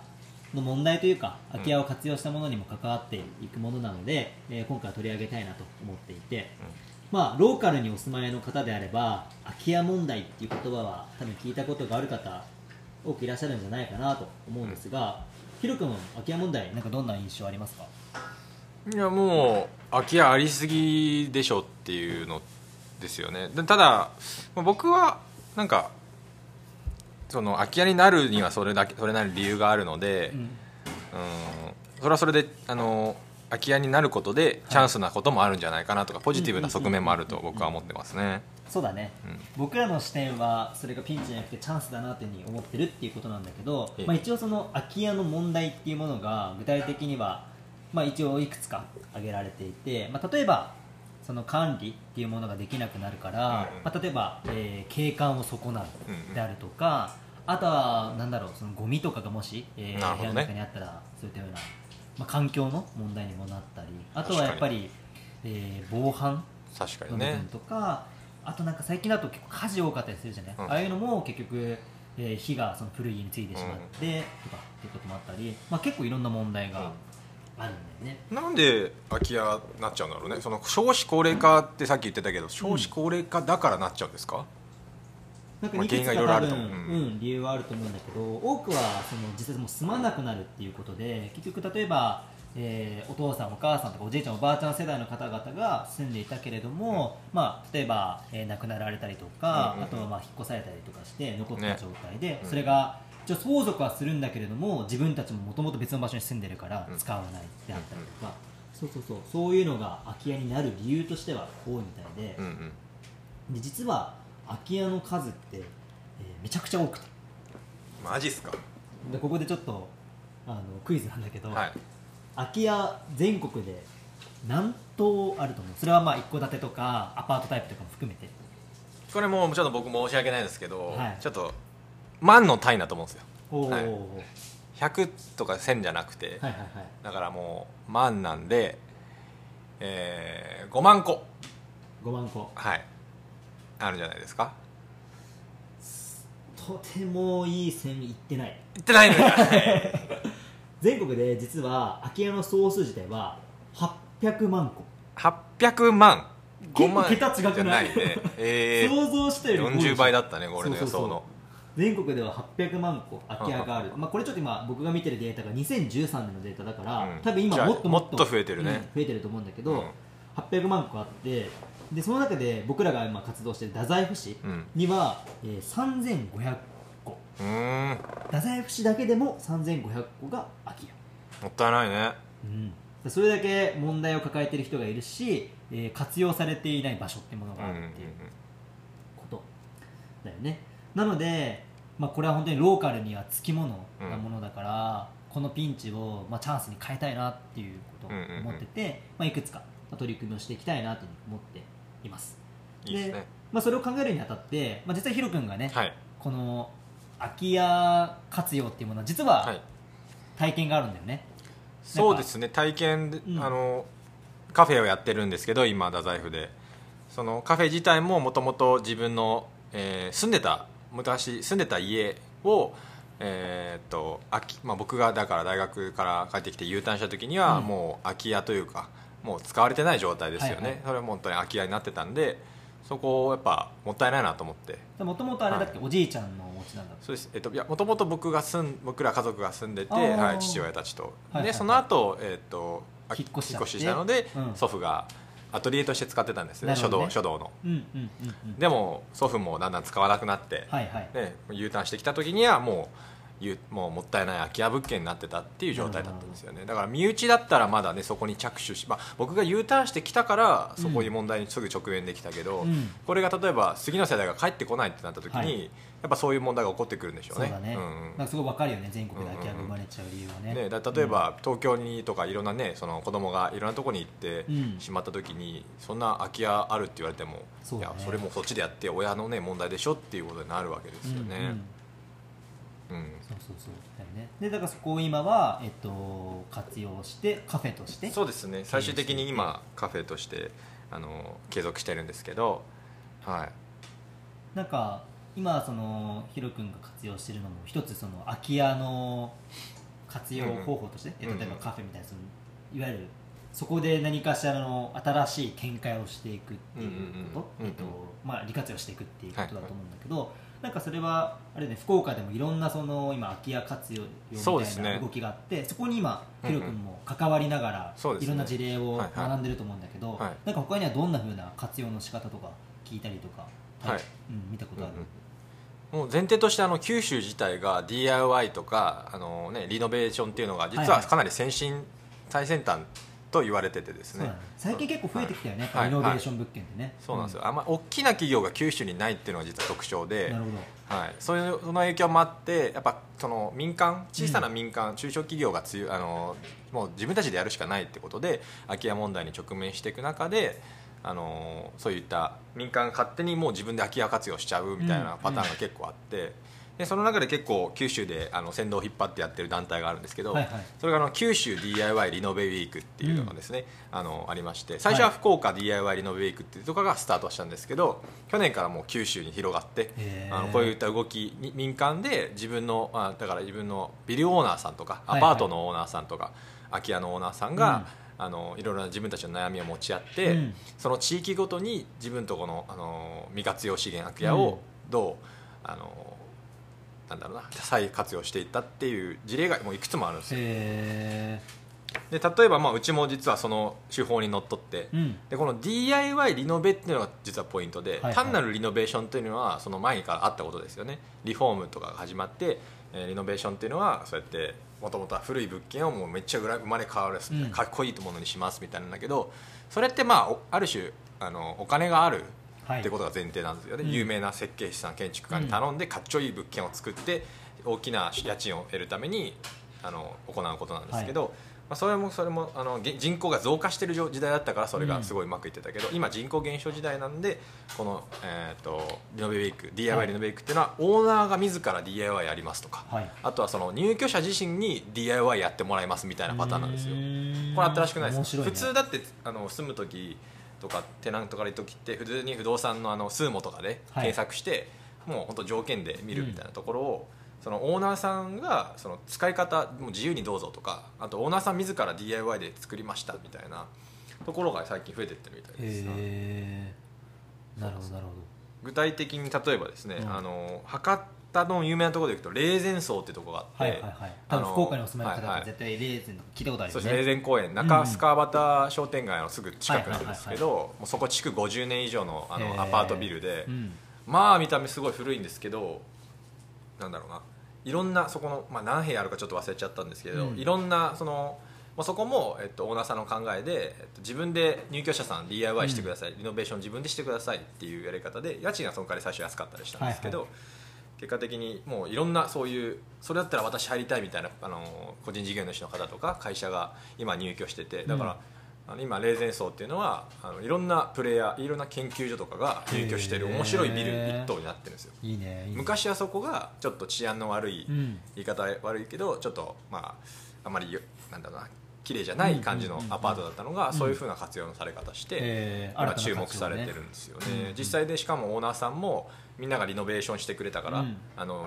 の問題というか、空き家を活用したものにも関わっていくものなので、今回取り上げたいなと思っていて、うん、まあ、ローカルにお住まいの方であれば空き家問題っていう言葉は多分聞いたことがある方多くいらっしゃるんじゃないかなと思うんですが、ヒロ君、空き家問題なんかどんな印象ありますか？いや、もう空き家ありすぎでしょっていうのですよね。ただ僕はなんかその空き家になるにはそれなり理由があるので、うん、それはそれで空き家になることでチャンスなこともあるんじゃないかなとか、はい、ポジティブな側面もあると僕は思ってますね。そうだね、うん、僕らの視点はそれがピンチじゃなくてチャンスだなっていうふうに思ってるっていうことなんだけど、まあ、一応その空き家の問題っていうものが具体的にはまあ、一応いくつか挙げられていて、まあ、例えばその管理っていうものができなくなるから、まあ、例えば、景観を損なうであるとか、あとはなんだろう、そのゴミとかがもし、部屋の中にあったらそういったような、まあ、環境の問題にもなったり、あとはやっぱり、防犯の部分とか、あとなんか最近だと結構火事多かったりするじゃない、うん、ああいうのも結局火がその古い家についてしまってとかっていうこともあったり、まあ、結構いろんな問題が、あるんだよね。なんで空き家になっちゃうんだろうね。その少子高齢化ってさっき言ってたけど、少子高齢化だからなっちゃうんですか？なんかいくつか多分、理由はあると思うんだけど、多くはその実際もう住まなくなるっていうことで、結局例えば、お父さんお母さんとかおじいちゃんおばあちゃん世代の方々が住んでいたけれども、うん、まあ、例えば、亡くなられたりとか、あとはまあ引っ越されたりとかして残った状態で、ね、それが相続はするんだけれども、自分たちももともと別の場所に住んでるから使わないであったりとか、そういうのが空き家になる理由としては多いみたいで、実は空き家の数って、めちゃくちゃ多くて。マジっすか。でここでちょっとクイズなんだけど、はい、空き家全国で何棟あると思う？それはまあ一戸建てとかアパートタイプとかも含めて。これもちょっと僕申し訳ないですけど、はい、ちょっと万の単位だと思うんですよ。お、はい、100とか1000じゃなくて、はいはいはい、だからもう万なんで、5万個5万個、はい、あるんじゃないですか。とてもいい線いってない。いってないのか全国で実は空き家の総数自体は800万個。800万。結構桁違くない？想像してる40倍だったね、これの予想の。全国では800万個空き家がある。まあ、これちょっと今僕が見てるデータが2013年のデータだから、うん、多分今もっと増えてるね、うん、増えてると思うんだけど、うん、800万個あって、でその中で僕らが今活動してる太宰府市には、うん、3500個。うーん、太宰府市だけでも3500個が空き家。もったいないね、うん、それだけ問題を抱えてる人がいるし、活用されていない場所ってものがあるっていうことだよね。なので、まあ、これは本当にローカルにはつきものなものだから、うん、このピンチを、まあ、チャンスに変えたいなっていうことを思ってて、うんうんうん、まあ、いくつか取り組みをしていきたいなと思っています。いいですね。で、まあ、それを考えるにあたって、まあ、実はヒロ君がね、はい、この空き家活用っていうものは実は体験があるんだよね、はい、そうですね。体験、うん、カフェをやってるんですけど、今太宰府でそのカフェ自体ももともと自分の、昔住んでた家を、まあ、僕がだから大学から帰ってきて U ターンした時にはもう空き家というか、もう使われてない状態ですよね、はいはい、それは本当に空き家になってたんで、そこをやっぱもったいないなと思って。もともとあれだっけ、はい、おじいちゃんのお家なんだ。そうです、いや、もともと僕ら家族が住んでて、はい、父親たちと、はいはいはい、でその後、引っ越ししたので、うん、祖父がアトリエとして使ってたんですよ ね、書道の、うんうんうんうん、でも祖父もだんだん使わなくなって、はいはい、で U ターンしてきた時にはもうもったいない空き家物件になってたっていう状態だったんですよね。だから身内だったらまだね、そこに着手し、まあ、僕が U ターンしてきたからそこに問題にすぐ直面できたけど、うん、これが例えば次の世代が帰ってこないってなった時に、はい、やっぱそういう問題が起こってくるんでしょうね。そうだね、うん、なんかすごい分かるよね、全国で空き家が生まれちゃう理由はね、うんうんうん、ね、だ例えば東京にとかいろんなね、その子供がいろんなとこに行ってしまった時に、うん、そんな空き家あるって言われても、 そうだね、いやそれもそっちでやって親の、ね、問題でしょっていうことになるわけですよね、うんうん、うん、そうだよね。でだからそこを今は、活用してカフェとして。そうですね、最終的に今カフェとして継続してるんですけど、はい、なんか今そのヒロ君が活用してるのも一つその空き家の活用方法として、うんうん、例えばカフェみたいな、そのいわゆるそこで何かしらの新しい展開をしていくっていうこと、まあ利活用していくっていうことだと思うんだけど、はいはい、なんかそれはあれ、ね、福岡でもいろんなその今空き家活用みたいな動きがあって そこに今ヒロ君も関わりながらいろんな事例を学んでると思うんだけど、はいはい、なんか他にはどんな風な活用の仕方とか聞いたりとか、はいはい、うん、見たことある、うんうん、もう前提として九州自体が DIY とかね、リノベーションっていうのが実はかなり先進、はいはい、最先端と言われててですね、そうなんです。最近結構増えてきたよね、リノベーション物件ってね、はいはい、そうなんですよ、うん、あんま大きな企業が九州にないっていうのが実は特徴で、なるほど、はい、その影響もあってやっぱその民間、小さな民間、うん、中小企業がもう自分たちでやるしかないってことで空き家問題に直面していく中で、そういった民間が勝手にもう自分で空き家活用しちゃうみたいなパターンが結構あって、うんうん、でその中で結構九州で先導を引っ張ってやってる団体があるんですけど、はいはい、それが九州 DIY リノベウィークっていうのがですね、うん、ありまして、最初は福岡 DIY リノベウィークっていうところがスタートしたんですけど、去年からもう九州に広がってこういった動きに民間でだから自分のビルオーナーさんとかアパートのオーナーさんとか、はいはい、空き家のオーナーさんが、うん、いろいろな自分たちの悩みを持ち合って、うん、その地域ごとに自分とこの、未活用資源空き家をどうなんだろうな、再活用していったっていう事例がもういくつもあるんですよ。で例えば、まあ、うちも実はその手法にのっとって、うん、でこの DIY リノベっていうのが実はポイントで、はいはい、単なるリノベーションというのはその前からあったことですよね。リフォームとかが始まって、リノベーションというのはそうやってもともとは古い物件をもうめっちゃ生まれ変わる、うん、かっこいいものにしますみたいなんだけど、それってまあある種お金があるってことが前提なんですよね、はい、有名な設計士さん建築家に頼んでかっちょいい物件を作って大きな家賃を得るために行うことなんですけど、はい、まあ、それも人口が増加している時代だったからそれがすごいうまくいってたけど、今人口減少時代なんでこの、リノベウェイク DIY リノベウェイクっていうのはオーナーが自ら DIY やりますとか、はい、あとはその入居者自身に DIY やってもらいますみたいなパターンなんですよ。これ新しくないですか、ね、普通だって住む時とかテナントからいる時って普通に不動産のスーモとかで検索して、はい、もう本当条件で見るみたいなところを、そのオーナーさんがその使い方も自由にどうぞとか、あとオーナーさん自ら DIY で作りましたみたいなところが最近増えていってるみたいです。なるほどなるほど。具体的に例えばですね、博多の有名なところでいくと霊善荘ってとこがあって、はいはいはい、多分福岡にお住まいの方は絶対霊善の聞いたことありますね。そうです、霊善公園中須賀端商店街のすぐ近くなんですけど、そこ築50年以上のアパートビルで、まあ見た目すごい古いんですけど、なんだろうな、いろんなそこの、まあ、何部屋あるかちょっと忘れちゃったんですけど、いろんなそこも、オーナーさんの考えで、自分で入居者さん DIY してください、リノベーション自分でしてくださいっていうやり方で、家賃がその代わり最初安かったりしたんですけど、はいはい、結果的にもういろんなそういう、それだったら私入りたいみたいな個人事業主の方とか会社が今入居してて、だから、今霊善荘っていうのは、いろんなプレイヤー、いろんな研究所とかが入居している面白いビル一棟になってるんですよ。いいね、いいね。昔はそこがちょっと治安の悪い、言い方悪いけどちょっと、まあ、あんまりなんだろうな、綺麗じゃない感じのアパートだったのが、そういう風な活用のされ方して、今注目されてるんですよね。実際でしかもオーナーさんもみんながリノベーションしてくれたから、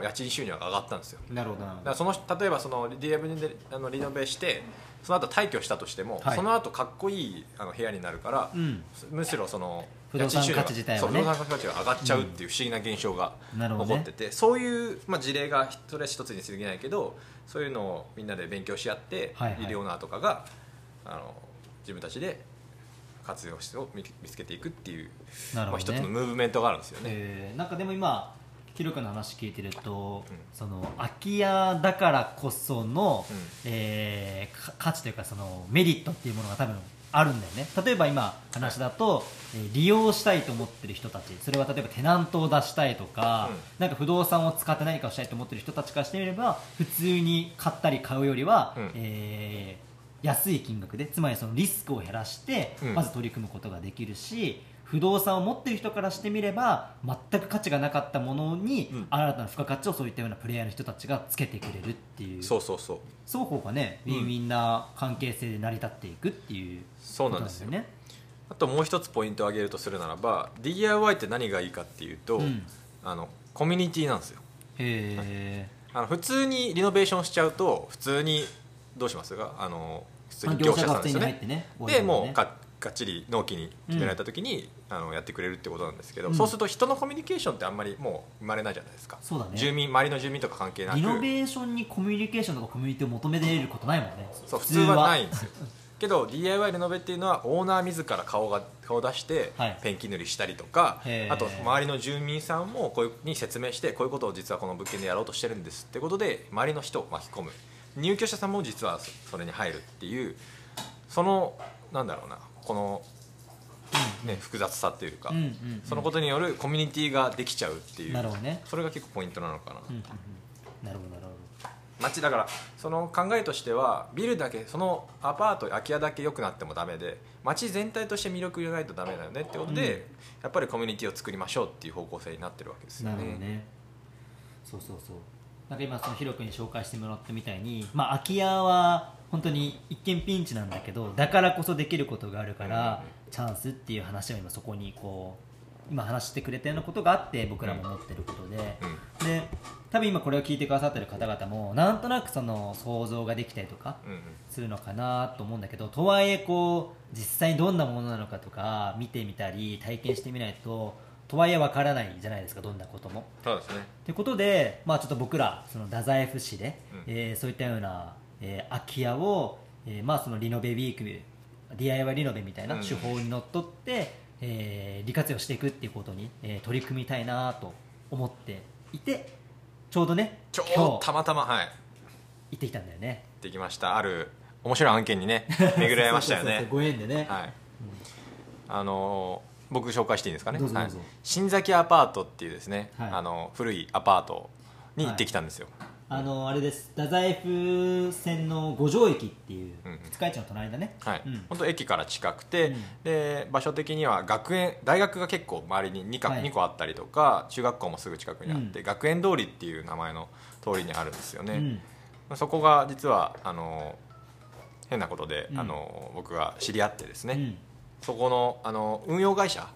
家賃収入が上がったんですよ。なるほど。だから例えばDIY でリノベしてその後退去したとしても、はい、その後かっこいい部屋になるから、むしろその家賃収入が上がっちゃうっていう不思議な現象が起こってて、そういう、まあ、事例がそれは一つにすぎないけど、そういうのをみんなで勉強し合って、はい、リオナーとかが自分たちで活用を見つけていくっていう、まあ、一つのムーブメントがあるんですよね。なんかでも今キル君の話聞いてると、その空き家だからこその、価値というか、そのメリットっていうものが多分あるんだよね。例えば今話だと、利用したいと思ってる人たち、それは例えばテナントを出したいとか、なんか不動産を使って何かをしたいと思ってる人たちからしてみれば、普通に買ったり買うよりは、安い金額で、つまりそのリスクを減らしてまず取り組むことができるし、不動産を持っている人からしてみれば全く価値がなかったものに、新たな付加価値をそういったようなプレイヤーの人たちがつけてくれるっていう、そう双方がね、ウィンウィンな関係性で成り立っていくっていうことなんですよね。そうなんですよ。あともう一つポイントを挙げるとするならば、 DIY って何がいいかっていうと、コミュニティなんですよ。へー。普通にリノベーションしちゃうと、普通にどうしますか、普通に業者さんですよね。でもうがっちり納期に決められた時に、やってくれるってことなんですけど、そうすると人のコミュニケーションってあんまりもう生まれないじゃないですか。そうだね。周りの住民とか関係なく、リノベーションにコミュニケーションとかコミュニティを求められることないもんね。そう、普通はないんですよけど DIY リノベっていうのはオーナー自ら顔を出してペンキ塗りしたりとか、あと周りの住民さんもこういうに説明して、こういうことを実はこの物件でやろうとしてるんですってことで、周りの人を巻き込む、入居者さんも実はそれに入るっていう、そのなんだろうな、この、複雑さというか、そのことによるコミュニティができちゃうっていう。なるほど、ね、それが結構ポイントなのかな。なるほどなるほど。街だからその考えとしては、ビルだけ、そのアパート空き家だけ良くなってもダメで、街全体として魅力がないとダメだよねってことで、やっぱりコミュニティを作りましょうっていう方向性になってるわけですよね。なるほどね。そう。なんか今そのヒロ君に紹介してもらったみたいに、まあ、空き家は本当に一見ピンチなんだけど、だからこそできることがあるからチャンスっていう話を今そこにこう今話してくれたようなことがあって、僕らも思ってることで、多分今これを聞いてくださってる方々もなんとなくその想像ができたりとかするのかなと思うんだけど、とはいえこう実際にどんなものなのかとか見てみたり体験してみないと、とはいえわからないじゃないですか、どんなことも。そうですね。ってことで、まあ、ちょっと僕らその太宰府市で、そういったような空き家を、そのリノベウィーク DIY リノベみたいな手法にのっとって、利活用していくっていうことに、取り組みたいなと思っていて、ちょうどね、今日たまたま、行ってきたんだよね。行ってきました。ある面白い案件にね、巡り合いましたよね。そうそうそうそう、ご縁でね、僕紹介していいですかね。はい、新崎アパートっていうですね、はい、古いアパートに行ってきたんですよ。はい、あれです。太宰府線の五条駅っていう、二日市の隣だね。はい。本当駅から近くて、で場所的には学園、大学が結構周りに2個あったりとか、中学校もすぐ近くにあって、学園通りっていう名前の通りにあるんですよね。そこが実は変なことで僕が知り合ってですね。そこの運営会社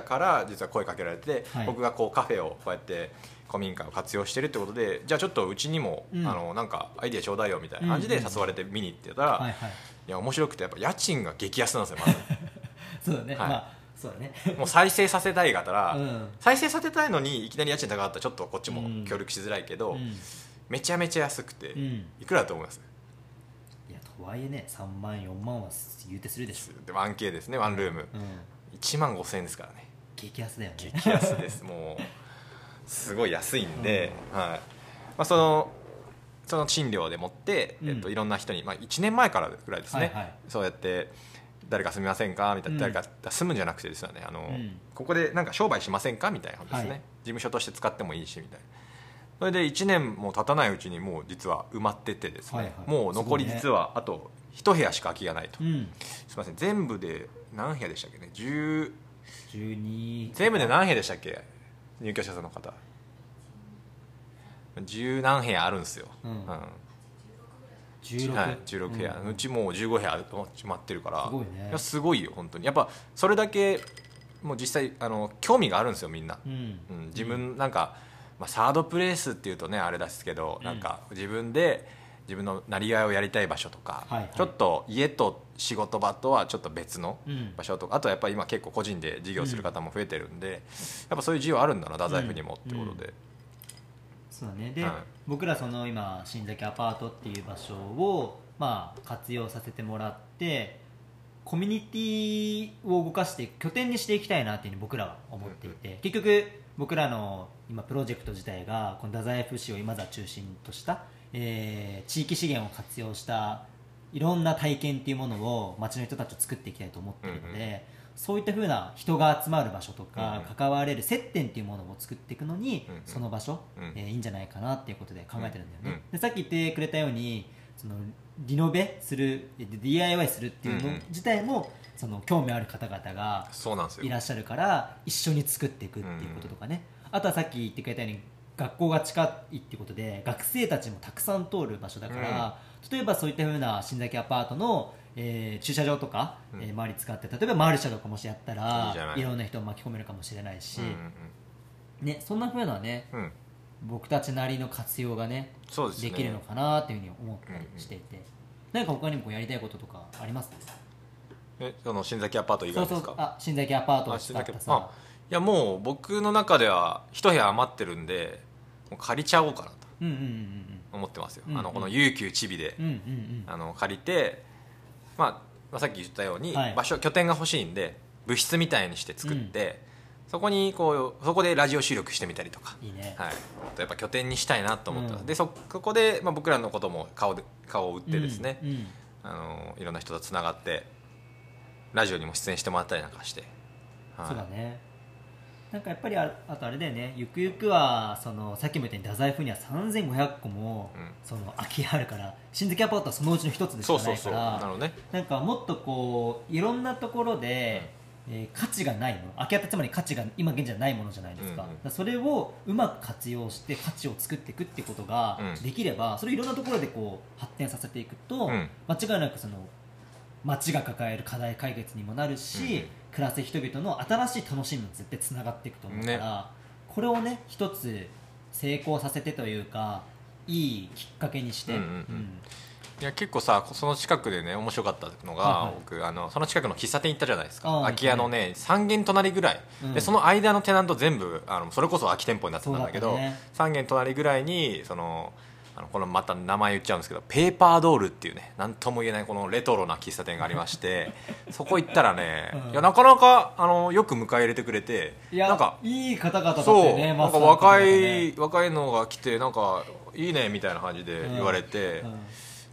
から実は声かけられて、僕がこうカフェをこうやって古民家を活用してるってことで、じゃあちょっとうちにもなんかアイデアちょうだいよみたいな感じで誘われて見に行ってたら、いや面白くて、やっぱ家賃が激安なんですよまず。そうだね。はい、まあそうだね。もう再生させたいがたら、再生させたいのにいきなり家賃高かったらちょっとこっちも協力しづらいけど、めちゃめちゃ安くて、いくらだと思います？いやとはいえね、3万4万は言うてするでしょ。で 1K ですね、ワンルーム、1万5000円ですからね。激安だよね。激安ですもう。すごい安いんで、はい、まあ、その賃料でもって、いろんな人に、まあ、1年前からぐらいですね、そうやって誰か住みませんかみたいな、誰か住むんじゃなくてですよね、ここでなんか商売しませんかみたいなですね、事務所として使ってもいいしみたいな。それで1年も経たないうちにもう実は埋まっててですね、もう残り実はあと1部屋しか空きがないと、すみません、全部で何部屋でしたっけね、12全部で何部屋でしたっけ、入居者さんの方十何部屋あるんですよ、16部屋、うちもう15部屋あると決まってるから、すごいね。いやすごいよ本当に、やっぱそれだけもう実際興味があるんですよみんな、自分なんか、まあ、サードプレイスっていうとねあれですけど、なんか自分のなりわいをやりたい場所とか、ちょっと家と仕事場とはちょっと別の場所とか、あとはやっぱり今結構個人で事業する方も増えてるんで、やっぱそういう需要あるんだな太宰府にもってことで。そうだね。で、僕らその今新崎アパートっていう場所をまあ活用させてもらって、コミュニティを動かして拠点にしていきたいなっていうふうに僕らは思っていて、結局僕らの今プロジェクト自体がこの太宰府市を今座中心とした地域資源を活用したいろんな体験っていうものを町の人たちと作っていきたいと思っているので、そういったふうな人が集まる場所とか、関われる接点っていうものを作っていくのに、その場所、いいんじゃないかなっていうことで考えてるんだよね。でさっき言ってくれたようにそのリノベする DIY するっていうの自体も、その興味ある方々がいらっしゃるから一緒に作っていくっていうこととかね、あとはさっき言ってくれたように学校が近いってことで学生たちもたくさん通る場所だから、例えばそういったふうな新崎アパートの、駐車場とか、周り使って、例えばマルシェとかもしやったらいろんな人を巻き込めるかもしれないし、ね、そんなふうなね、僕たちなりの活用が ねできるのかなっていうふうに思ったりしていて、何か他にもこうやりたいこととかありますか？その新崎アパート以外ですか？そうそう、あ、新崎アパートを使ったさ。いやもう僕の中では一部屋余ってるんでもう借りちゃおうかなと思ってますよ。この有給チビで借りて、まあ、さっき言ったように、拠点が欲しいんで部室みたいにして作って、そこでラジオ収録してみたりとか、いいね。はい、やっぱ拠点にしたいなと思ってます。でそこで、まあ、僕らのことも顔を打ってですね、いろんな人とつながってラジオにも出演してもらったりなんかして、そうだね。なんかやっぱり あとあれだよね、ゆくゆくはそのさっきも言ったように太宰府には3500個もその空きがあるから、新崎アパートはそのうちの一つでしかないから、なんかもっとこういろんなところで、価値がないもの、空き家ってつまり価値が今現在ないものじゃないですか、だからそれをうまく活用して価値を作っていくってことができれば、それをいろんなところでこう発展させていくと、間違いなくその町が抱える課題解決にもなるし、暮らす人々の新しい楽しみも絶対つながっていくと思うから、これをね一つ成功させてというか、いいきっかけにして、いや結構さ、その近くでね面白かったのが、僕その近くの喫茶店行ったじゃないですか、空き家のね3軒隣ぐらい、でその間のテナント全部それこそ空き店舗になってたんだけど、3軒隣ぐらいにこのまた名前言っちゃうんですけど、ペーパードールっていうね、なんとも言えないこのレトロな喫茶店がありましてそこ行ったらね、いやなかなかよく迎え入れてくれて、なんかいい方々だったよね。なんか若いのが来て、なんかいいねみたいな感じで言われて、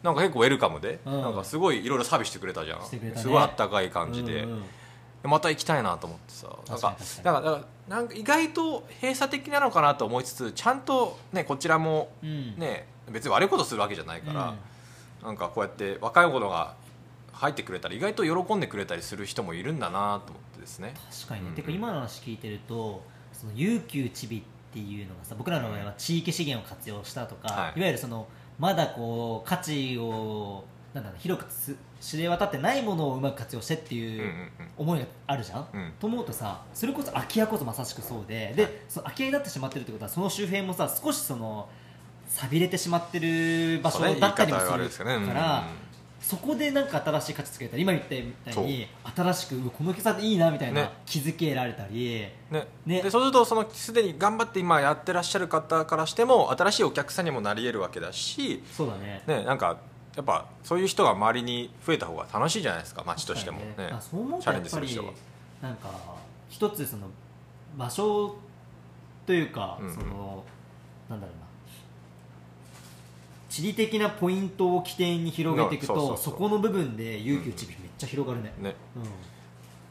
なんか結構ウェルカムで、なんかすごいいろいろサービスしてくれたじゃん、すごいあったかい感じで、また行きたいなと思ってさ、なんか意外と閉鎖的なのかなと思いつつ、ちゃんと、ね、こちらも、ね、うん、別に悪いことするわけじゃないから、うん、なんかこうやって若い者が入ってくれたら意外と喜んでくれたりする人もいるんだなと思ってですね。確かにね、うん、てか今の話聞いてると、その遊休ちびっていうのがさ、僕らの場合は地域資源を活用したとか、はい、いわゆるそのまだこう価値をなんだろう広く知れ渡ってないものをうまく活用してっていう思いがあるじゃん、うんうんうん、と思うとさ、それこそ空き家こそまさしくそうで、で、はい、その空き家になってしまってるってことはその周辺もさ少しその寂れてしまってる場所だったりもするから、ね、そこでなんか新しい価値つけたり、今言ったみたいに新しくこの喫茶店いいなみたいな、ね、気づけられたり、ねね、でそうするとそのすでに頑張って今やってらっしゃる方からしても新しいお客さんにもなり得るわけだし、そうだね、ね、なんかやっぱそういう人が周りに増えた方が楽しいじゃないですか、街としても、ね、あ、そう思うとやっぱりなんか一つその場所というか、うんうん、そのなんだろうな、地理的なポイントを起点に広げていくと、そこの部分で有給地域めっちゃ広がるね、うんね、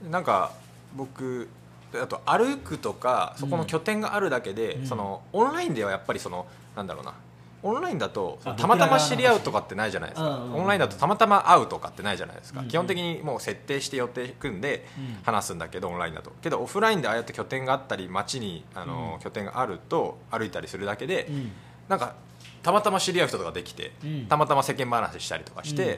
うん、なんか僕あと歩くとかそこの拠点があるだけで、うん、そのオンラインではやっぱりそのなんだろうな、オンラインだとたまたま知り合うとかってないじゃないですか、オンラインだとたまたま会うとかってないじゃないですか、うんうん、基本的にもう設定して予定組んで話すんだけど、オンラインだとけどオフラインでああやって拠点があったり街にうん、拠点があると歩いたりするだけで、うん、なんかたまたま知り合う人とかできて、うん、たまたま世間話したりとかして、うん、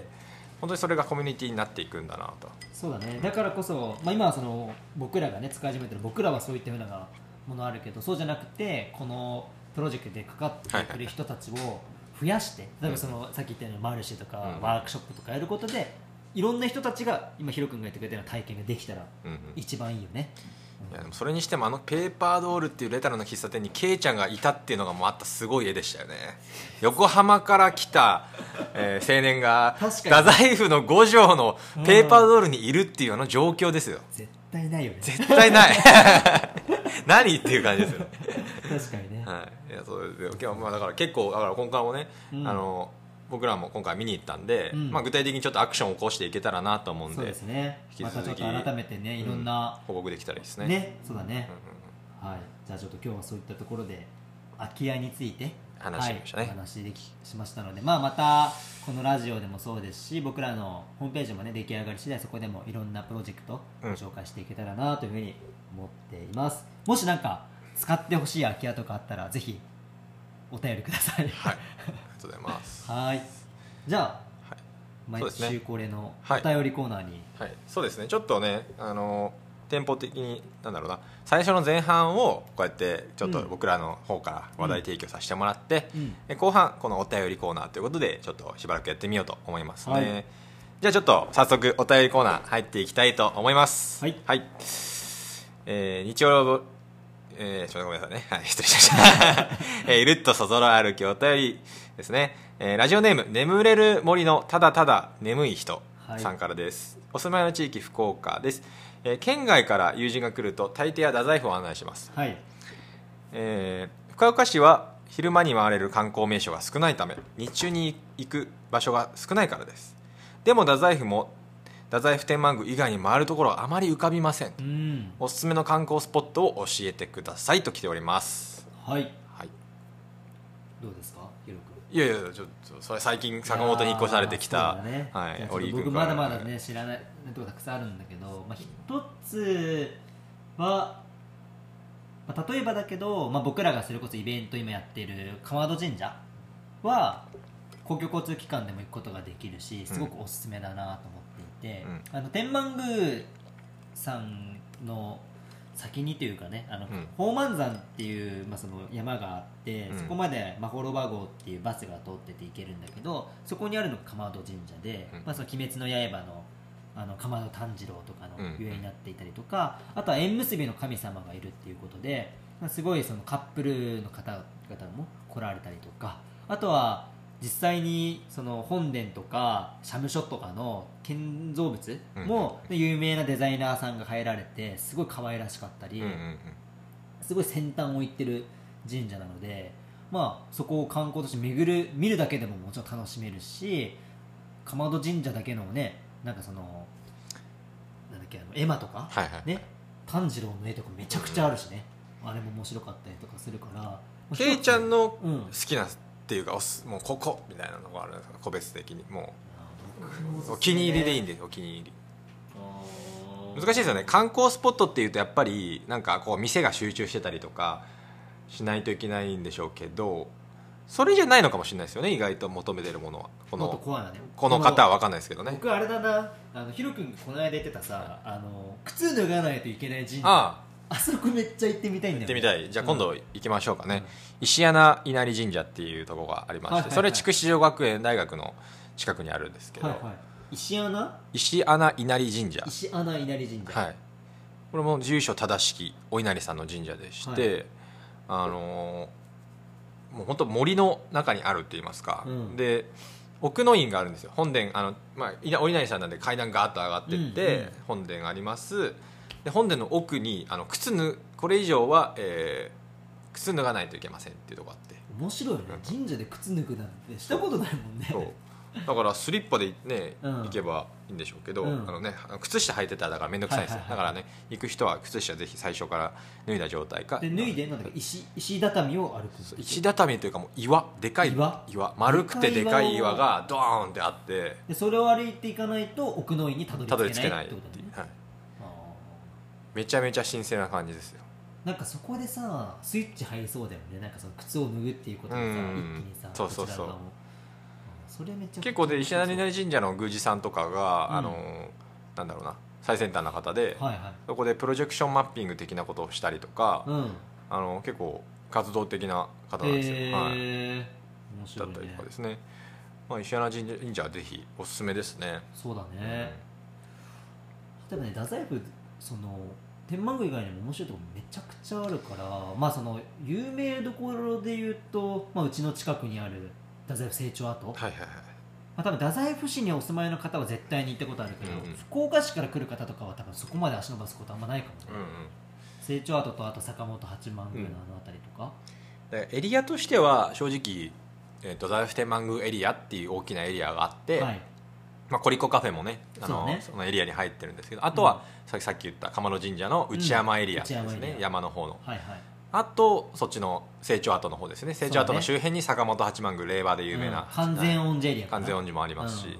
本当にそれがコミュニティになっていくんだなと。そうだね、だからこそ、まあ、今はその僕らがね使い始めてる、僕らはそういったようなものあるけど、そうじゃなくてこのプロジェクトでかかってくる人たちを増やして、例えばそのさっき言ったようにマルシェとか、うん、ワークショップとかやることでいろんな人たちが今ヒロ君がやってくれたような体験ができたら一番いいよね、うんうん、いやでもそれにしてもあのペーパードールっていうレトロの喫茶店にケイちゃんがいたっていうのがもうあったすごい絵でしたよね。横浜から来た、青年が太宰府の五条のペーパードールにいるっていうあの状況ですよ、うん、絶対ないよね、絶対ない何っていう感じですよね確かにね、はい、いやそうですよ。今日まあだから結構だから今回もね、うん、僕らも今回見に行ったんで、うん、まあ、具体的にちょっとアクションを起こしていけたらなと思うん そうですね、引き続きまたちょっと改めてねいろんな、うん、報告できたらいいです ねそうだね、うんうん、はい、じゃあちょっと今日はそういったところで空き家について話しましたね、はい、しましたので、まあ、またこのラジオでもそうですし、僕らのホームページもね出来上がり次第そこでもいろんなプロジェクトをご紹介していけたらなというふうに思っています、うん、もしなんか使ってほしい空き家とかあったらぜひお便りください。はい、ありがとうございます。はい。じゃあ、はい、毎週恒例のお便りコーナーに、はいはい、そうですね。ちょっとねテンポ的になんだろうな、最初の前半をこうやってちょっと僕らの方から話題提供させてもらって、うんうん、後半このお便りコーナーということでちょっとしばらくやってみようと思いますね。はい、じゃあちょっと早速お便りコーナー入っていきたいと思います。はい。はい、日曜日ちょっとごめんなさいね、はい、失礼しましたゆるっとそぞろ歩きお便りですね、ラジオネーム眠れる森のただただ眠い人さんからです、はい、お住まいの地域福岡です、県外から友人が来ると大抵は太宰府を案内します、はい、福岡市は昼間に回れる観光名所が少ないため日中に行く場所が少ないからです。でも太宰府天満宮以外に回るところはあまり浮かびません、うん、おすすめの観光スポットを教えてくださいと来ております。はい、はい、どうですかヒロ君。いやいやちょっとそれ最近坂本に引っ越されてきた、ね、はい、オリー君僕まだまだね知らないところたくさんあるんだけど、まあ、一つは、まあ、例えばだけど、まあ、僕らがそれこそイベント今やってる川戸神社は公共交通機関でも行くことができるしすごくおすすめだなと思っていて、うん、天満宮さんの先にというかねうん、宝満山っていう、まあ、その山があって、うん、そこまでまほろば号っていうバスが通ってて行けるんだけどそこにあるのが竈門神社で、うん、まあ、その鬼滅の刃の竈門炭治郎とかの由来になっていたりとか、あとは縁結びの神様がいるっていうことで、まあ、すごいそのカップルの方々も来られたりとか、あとは実際にその本殿とか社務所とかの建造物も有名なデザイナーさんが入られてすごい可愛らしかったりすごい先端を行ってる神社なので、まあそこを観光として見るだけでももちろん楽しめるし、竈門神社だけのねなんかそのなんだっっけ、あのエマとか、はいはいね、炭治郎の絵とかめちゃくちゃあるしね、うん、あれも面白かったりとかするからケイちゃんの好きなっていうか、うん、もうここみたいなのがあるんですか、個別的にもうお気に入りでいいんですよ、お気に入り。難しいですよね、観光スポットっていうとやっぱりなんかこう店が集中してたりとかしないといけないんでしょうけど、それじゃないのかもしれないですよね、意外と求めてるものは。もっと怖いな、ね、この方は分かんないですけどね。僕あれだな、ヒロ君がこの間言ってたさ、あの靴脱がないといけない神社、 あそこめっちゃ行ってみたいんだよね。行ってみたい。じゃあ今度行きましょうかね、うん、石穴稲荷神社っていうところがありまして、はいはいはい、それ筑紫女学園大学の近くにあるんですけど、はいはい、石穴稲荷神社、石穴稲荷神社、はい、これも住所正しきお稲荷さんの神社でして、はい、もう本当森の中にあるって言いますか、うん、で奥の院があるんですよ、本殿。まあ、お稲荷さんなんで階段ガーッと上がっていって、うんうん、本殿があります。で本殿の奥にこれ以上は、靴脱がないといけませんっていうところがあって、面白いね、神社で靴脱ぐなんてしたことないもんね。そうだからスリッパで、ね、行けばいいんでしょうけど、うんね、靴下履いてたらだから面倒くさいです、はいはいはい、だからね、行く人は靴下ぜひ最初から脱いだ状態かで、脱いでなんだか 石畳を歩く。石畳というかもう岩、でかい 岩、丸くてでかい岩がドーンってあって、でそれを歩いていかないと奥の院にたどり着けないってことね、はい、めちゃめちゃ神聖な感じですよ。なんかそこでさスイッチ入りそうだよね、なんかその靴を脱ぐっていうことがさ、一気にさ、そうそうそう、それめっちゃ結構で、石谷稲荷神社の宮司さんとかが、うん、なんだろうな、最先端な方で、はいはい、そこでプロジェクションマッピング的なことをしたりとか、うん、結構活動的な方なんですよ、はい、面白いね、だったりとかですね、まあ、石谷神社はぜひおすすめですね。そうだね、うん、例えばね、太宰府天満宮以外にも面白いところめちゃくちゃあるから、まあその有名どころで言うと、まあ、うちの近くにある太宰府成長跡、はいはいはい、まあ、多分太宰府市にお住まいの方は絶対に行ったことあるけど、うんうん、福岡市から来る方とかは多分そこまで足伸ばすことあんまないかもしれない、うんうん、成長跡とあと坂本八幡宮のあたりとか、うん、だからエリアとしては正直、太宰府天満宮エリアっていう大きなエリアがあって、はい、まあ、コリコカフェも そのエリアに入ってるんですけど、あとは、うん、さっき言った鎌野神社の内山エリアですね、うん、山の方の、はいはい、あとそっちの成長跡の方ですね、成長跡の周辺に坂本八幡宮、霊場で有名な、うん、完全音寺エリア、完全音寺もありますし、うん、っ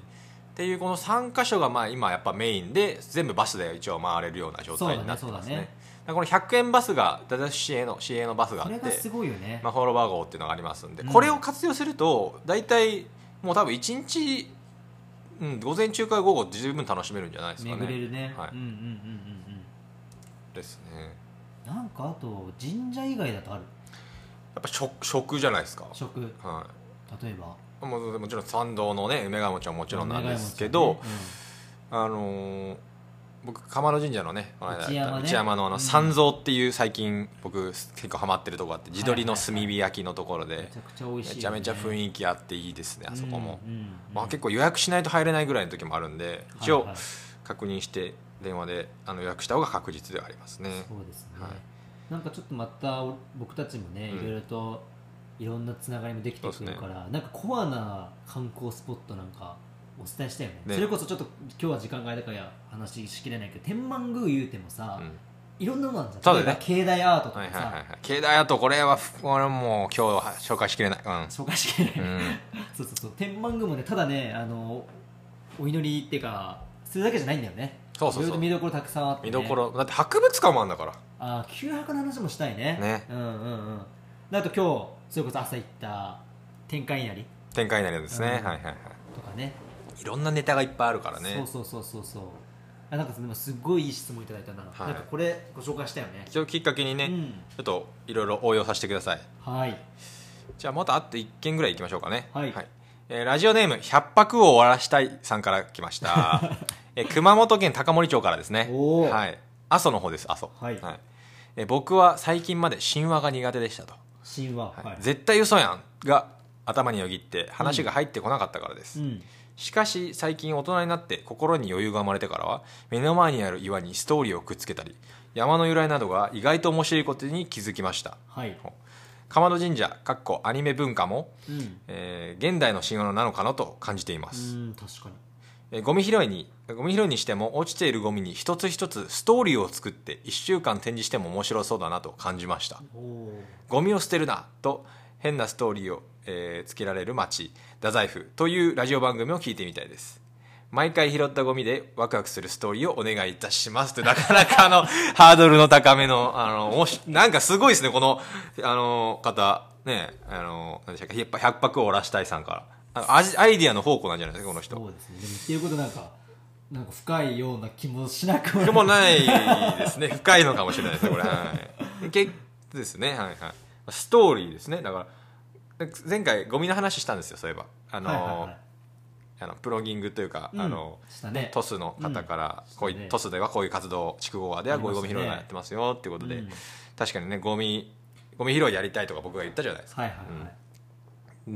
ていうこの3カ所がまあ今やっぱメインで、全部バスで一応回れるような状態になってます ね。だからこの100円バスが太宰府市営のバスがあって、これがすごいよね、まあ、ホロバー号っていうのがありますんで、これを活用すると大体もう多分1日、うん、午前中から午後十分楽しめるんじゃないですかね、巡れるね、はい、うんうんうんうん、ですね。なんかあと神社以外だとある、やっぱ 食じゃないですか、食、はい、例えば もちろん参道のね梅ヶ餅はもちろんなんですけど、ね、うん、僕鎌野神社のね内山の三蔵っていう、最近僕結構ハマってるとこあって、自撮りの炭火焼きのところで、はいはいはい、めちゃめちゃ雰囲気あっていいですね、あそこも、うんうんうん、まあ、結構予約しないと入れないぐらいの時もあるんで、一応、はいはい、確認して電話で予約した方が確実ではありますね。そうですね、はい、なんかちょっとまた僕たちもね、いろいろといろんなつながりもできてくるから、ね、なんかコアな観光スポットなんかお伝えしたよ ね。それこそちょっと今日は時間があれだから話しきれないけど、天満宮言うてもさ、うん、いろんなものなんじゃん、ね、境内アートとかさ、はいはいはいはい、境内アート、これはもう今日は紹介しきれない、うん、紹介しきれない、うん、そうそうそう、天満宮もね、ただね、お祈りっていうかそれだけじゃないんだよね。そうそうそう、いろいろ見どころたくさんあって、ね、見どころだって博物館もあるんだから、あ、旧博の話もしたい ね、うんうんうん、あと今日それこそ朝行った天下稲荷ですね、うん、はいはいはい、とかね、いろんなネタがいっぱいあるからね。そうそうそうそう、あ、なんかでもすごいいい質問いただいたな、はい、なんかこれご紹介したよね、一応きっかけにね、うん、ちょっといろいろ応用させてください。はい、じゃあまたあと1件ぐらいいきましょうかね。はい、はい、ラジオネーム百泊を終わらしたいさんから来ました熊本県高森町からですね、はい、阿蘇の方です、阿蘇、はいはい、僕は最近まで神話が苦手でしたと。神話、はいはい、絶対嘘やんが頭によぎって話が入ってこなかったからです、うん、しかし最近大人になって心に余裕が生まれてからは、目の前にある岩にストーリーをくっつけたり、山の由来などが意外と面白いことに気づきました、はい。鎌野神社（アニメ文化）も、うん、現代の神話なのかなと感じています。うん、確かに。ゴミ拾いにしても落ちているゴミに一つ一つストーリーを作って1週間展示しても面白そうだなと感じました。ゴミを捨てるなと変なストーリーを、つけられる街太宰府というラジオ番組を聞いてみたいです。毎回拾ったゴミでワクワクするストーリーをお願いいたしますと。なかなかハードルの高めのなんかすごいですね、この方ね。何でしたっけ、百泊おらしたいさんからアイディアの宝庫なんじゃないですか、この人。そうですね。っていうことなんか深いような気もしなくもないですね。深いのかもしれないですね、これ。はい。結構ですね。はいはい。ストーリーですね。だから前回ゴミの話したんですよ、そういえば。はいはいはい、プロギングというか、ね、トスの方から、うん、トスではこういう活動、筑後川ではこういうゴミ拾いをやってますよっていうことで、うん、確かにね、ゴミ拾いやりたいとか僕が言ったじゃないですか、はいはいはい。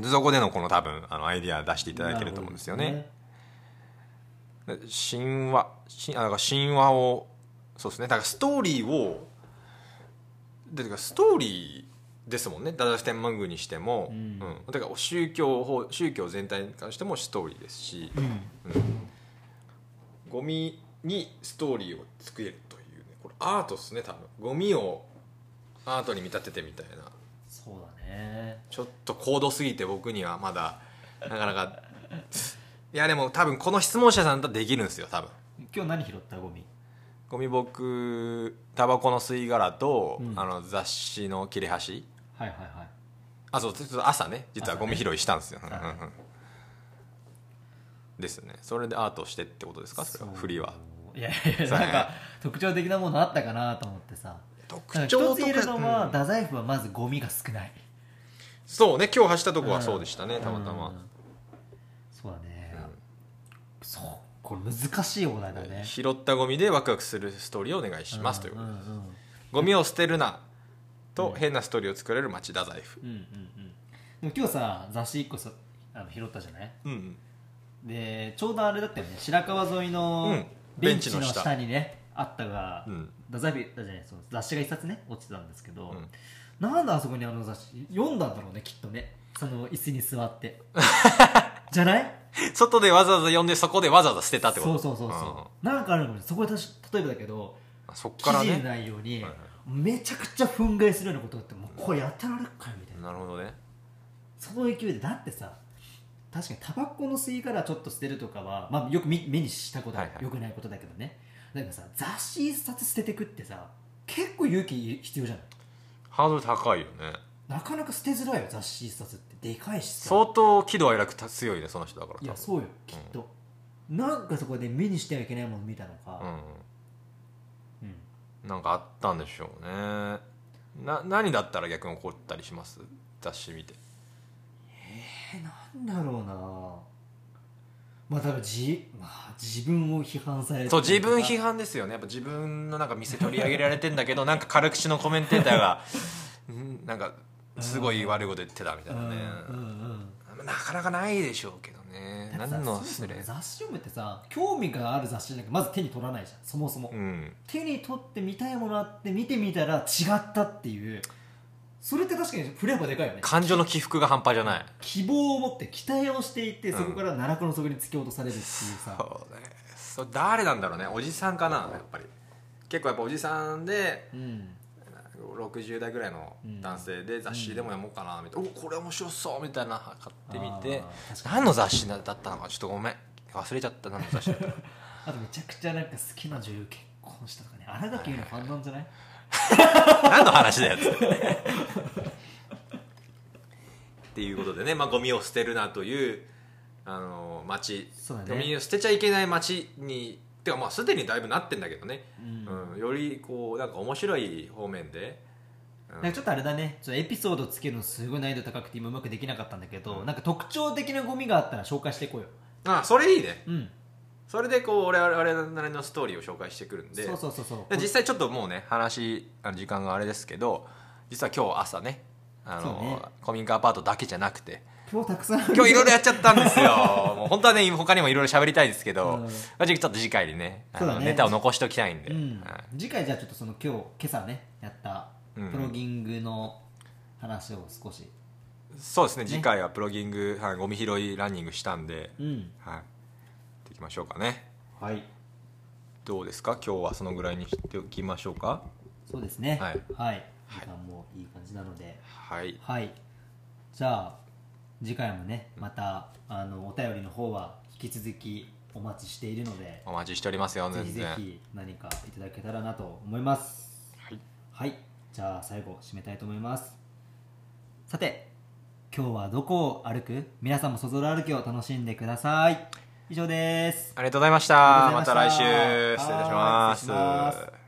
そこでのこの多分アイディア出していただけると思うんですよね。神話を、そうですね、だからストーリーを、だからストーリーですもんね。太宰府天満宮にしても、うんうん、だから宗教全体に関してもストーリーですし、うんうん、ゴミにストーリーを作れるという、ね、これアートですね、多分。ゴミをアートに見立ててみたいな。そうだね。ちょっと高度すぎて僕にはまだなかなかいやでも多分この質問者さんだったらできるんですよ、多分。今日何拾ったゴミ僕タバコの吸い殻と、うん、雑誌の切れ端。はいはいはい。あ、そう、ちょっと朝ね、実はゴミ拾いしたんですよ、ね。ですね。それでアートしてってことですか、それは。振りは。いやいや、なんか特徴的なものあったかなと思ってさ。特徴的なのは、太宰府はまずゴミが少ない。そうね、今日走ったとこはそうでしたね、たまたま。そうだね。うん、そう、これ難しいお題だね。拾ったゴミでワクワクするストーリーをお願いしますということです。ゴミを捨てるな。と変なストーリーを作れる町太宰府、うんうんうん。でも今日さ、雑誌1個拾ったじゃない、うんうん、でちょうどあれだったよね、白川沿いのベンチの下にね、うん、あったが、うん、太宰府だじゃない、その雑誌が1冊ね落ちてたんですけど、うん、なんであそこに雑誌読んだんだろうね、きっとね、その椅子に座ってじゃない、外でわざわざ読んでそこでわざわざ捨てたってこと。そうそうそうそう、うん、なんかあるのにそこで例えばだけど、そっからね、記事でないように、はいはい、めちゃくちゃ憤慨するようなことだって、もうこれやってられっかよみたいな。なるほどね。その勢いで、だってさ、確かにタバコの吸い殻ちょっと捨てるとかは、まあ、よく目にしたことはよくないことだけどね、はいはい、だからさ、雑誌一冊捨ててくってさ、結構勇気必要じゃない。ハードル高いよね、なかなか捨てづらいよ、雑誌一冊って。でかいしさ、相当喜怒哀楽強いね、その人だから。いや、そうよ、きっと、うん、なんかそこで目にしてはいけないもの見たのか、うん、なんかあったんでしょうね。何だったら逆に怒ったりします、雑誌見て。なんだろうな。まあ多分自分を批判されてる。そう、自分批判ですよね。やっぱ自分のなんか店取り上げられてんだけどなんか軽口のコメンテーターがなんかすごい悪いこと言ってたみたいなね、うんうんうん、なかなかないでしょうけどね。何の失礼。雑誌読むってさ、興味がある雑誌なんかまず手に取らないじゃん、そもそも、うん、手に取って見たいものあって見てみたら違ったっていう、それって確かに振れ幅でかいよね。感情の起伏が半端じゃない。希望を持って期待をしていて、そこから奈落の底に突き落とされるっていうさ、うん、そうね。それ誰なんだろうね。おじさんかな、やっぱり。結構やっぱおじさんで、うん、60代ぐらいの男性で雑誌でも読もうかなみたいな、うん、おこれ面白そうみたいな買ってみて、何の雑誌だったのかちょっとごめん忘れちゃった、何の雑誌だったのあとめちゃくちゃなんか好きな女優結婚したとかね、新垣結衣のファンなんじゃない何の話だよっていうことでね、まあ、ゴミを捨てるなという街、ね、ゴミを捨てちゃいけない街にてか、まあすでにだいぶなってんだけどね、うんうん、よりこうなんか面白い方面で、うん、なんかちょっとあれだね、ちょっとエピソードつけるのすごい難易度高くて今うまくできなかったんだけど、うん、なんか特徴的なゴミがあったら紹介していこうよ。ああ、それいいね、うん、それでこう我々なりのストーリーを紹介してくるんで。そうそうそうそう。実際ちょっともうね話時間があれですけど、実は今日朝ね、ね、古民家アパートだけじゃなくて今日いろいろやっちゃったんですよもう本当はね他にもいろいろ喋りたいですけど、うん、ちょっと次回に ね、 ネタを残しときたいんで、うんはい、次回じゃあちょっとその今朝ねやったプロギングの話を少し、うん、そうですね、次回はプロギング、はい、ゴミ拾いランニングしたんで、うんはい、いきましょうかね。はい。どうですか、今日はそのぐらいにしておきましょうか。そうですね。はい。はい。時間もいい感じなので。はい。はい。じゃあ次回もね、またお便りの方は引き続きお待ちしているので。お待ちしておりますよ。ぜひぜひ何かいただけたらなと思います。はい。はい。じゃあ最後締めたいと思います。さて。今日はどこを歩く？皆さんもそぞろ歩きを楽しんでください。以上です。ありがとうございました。また来週。失礼いたします。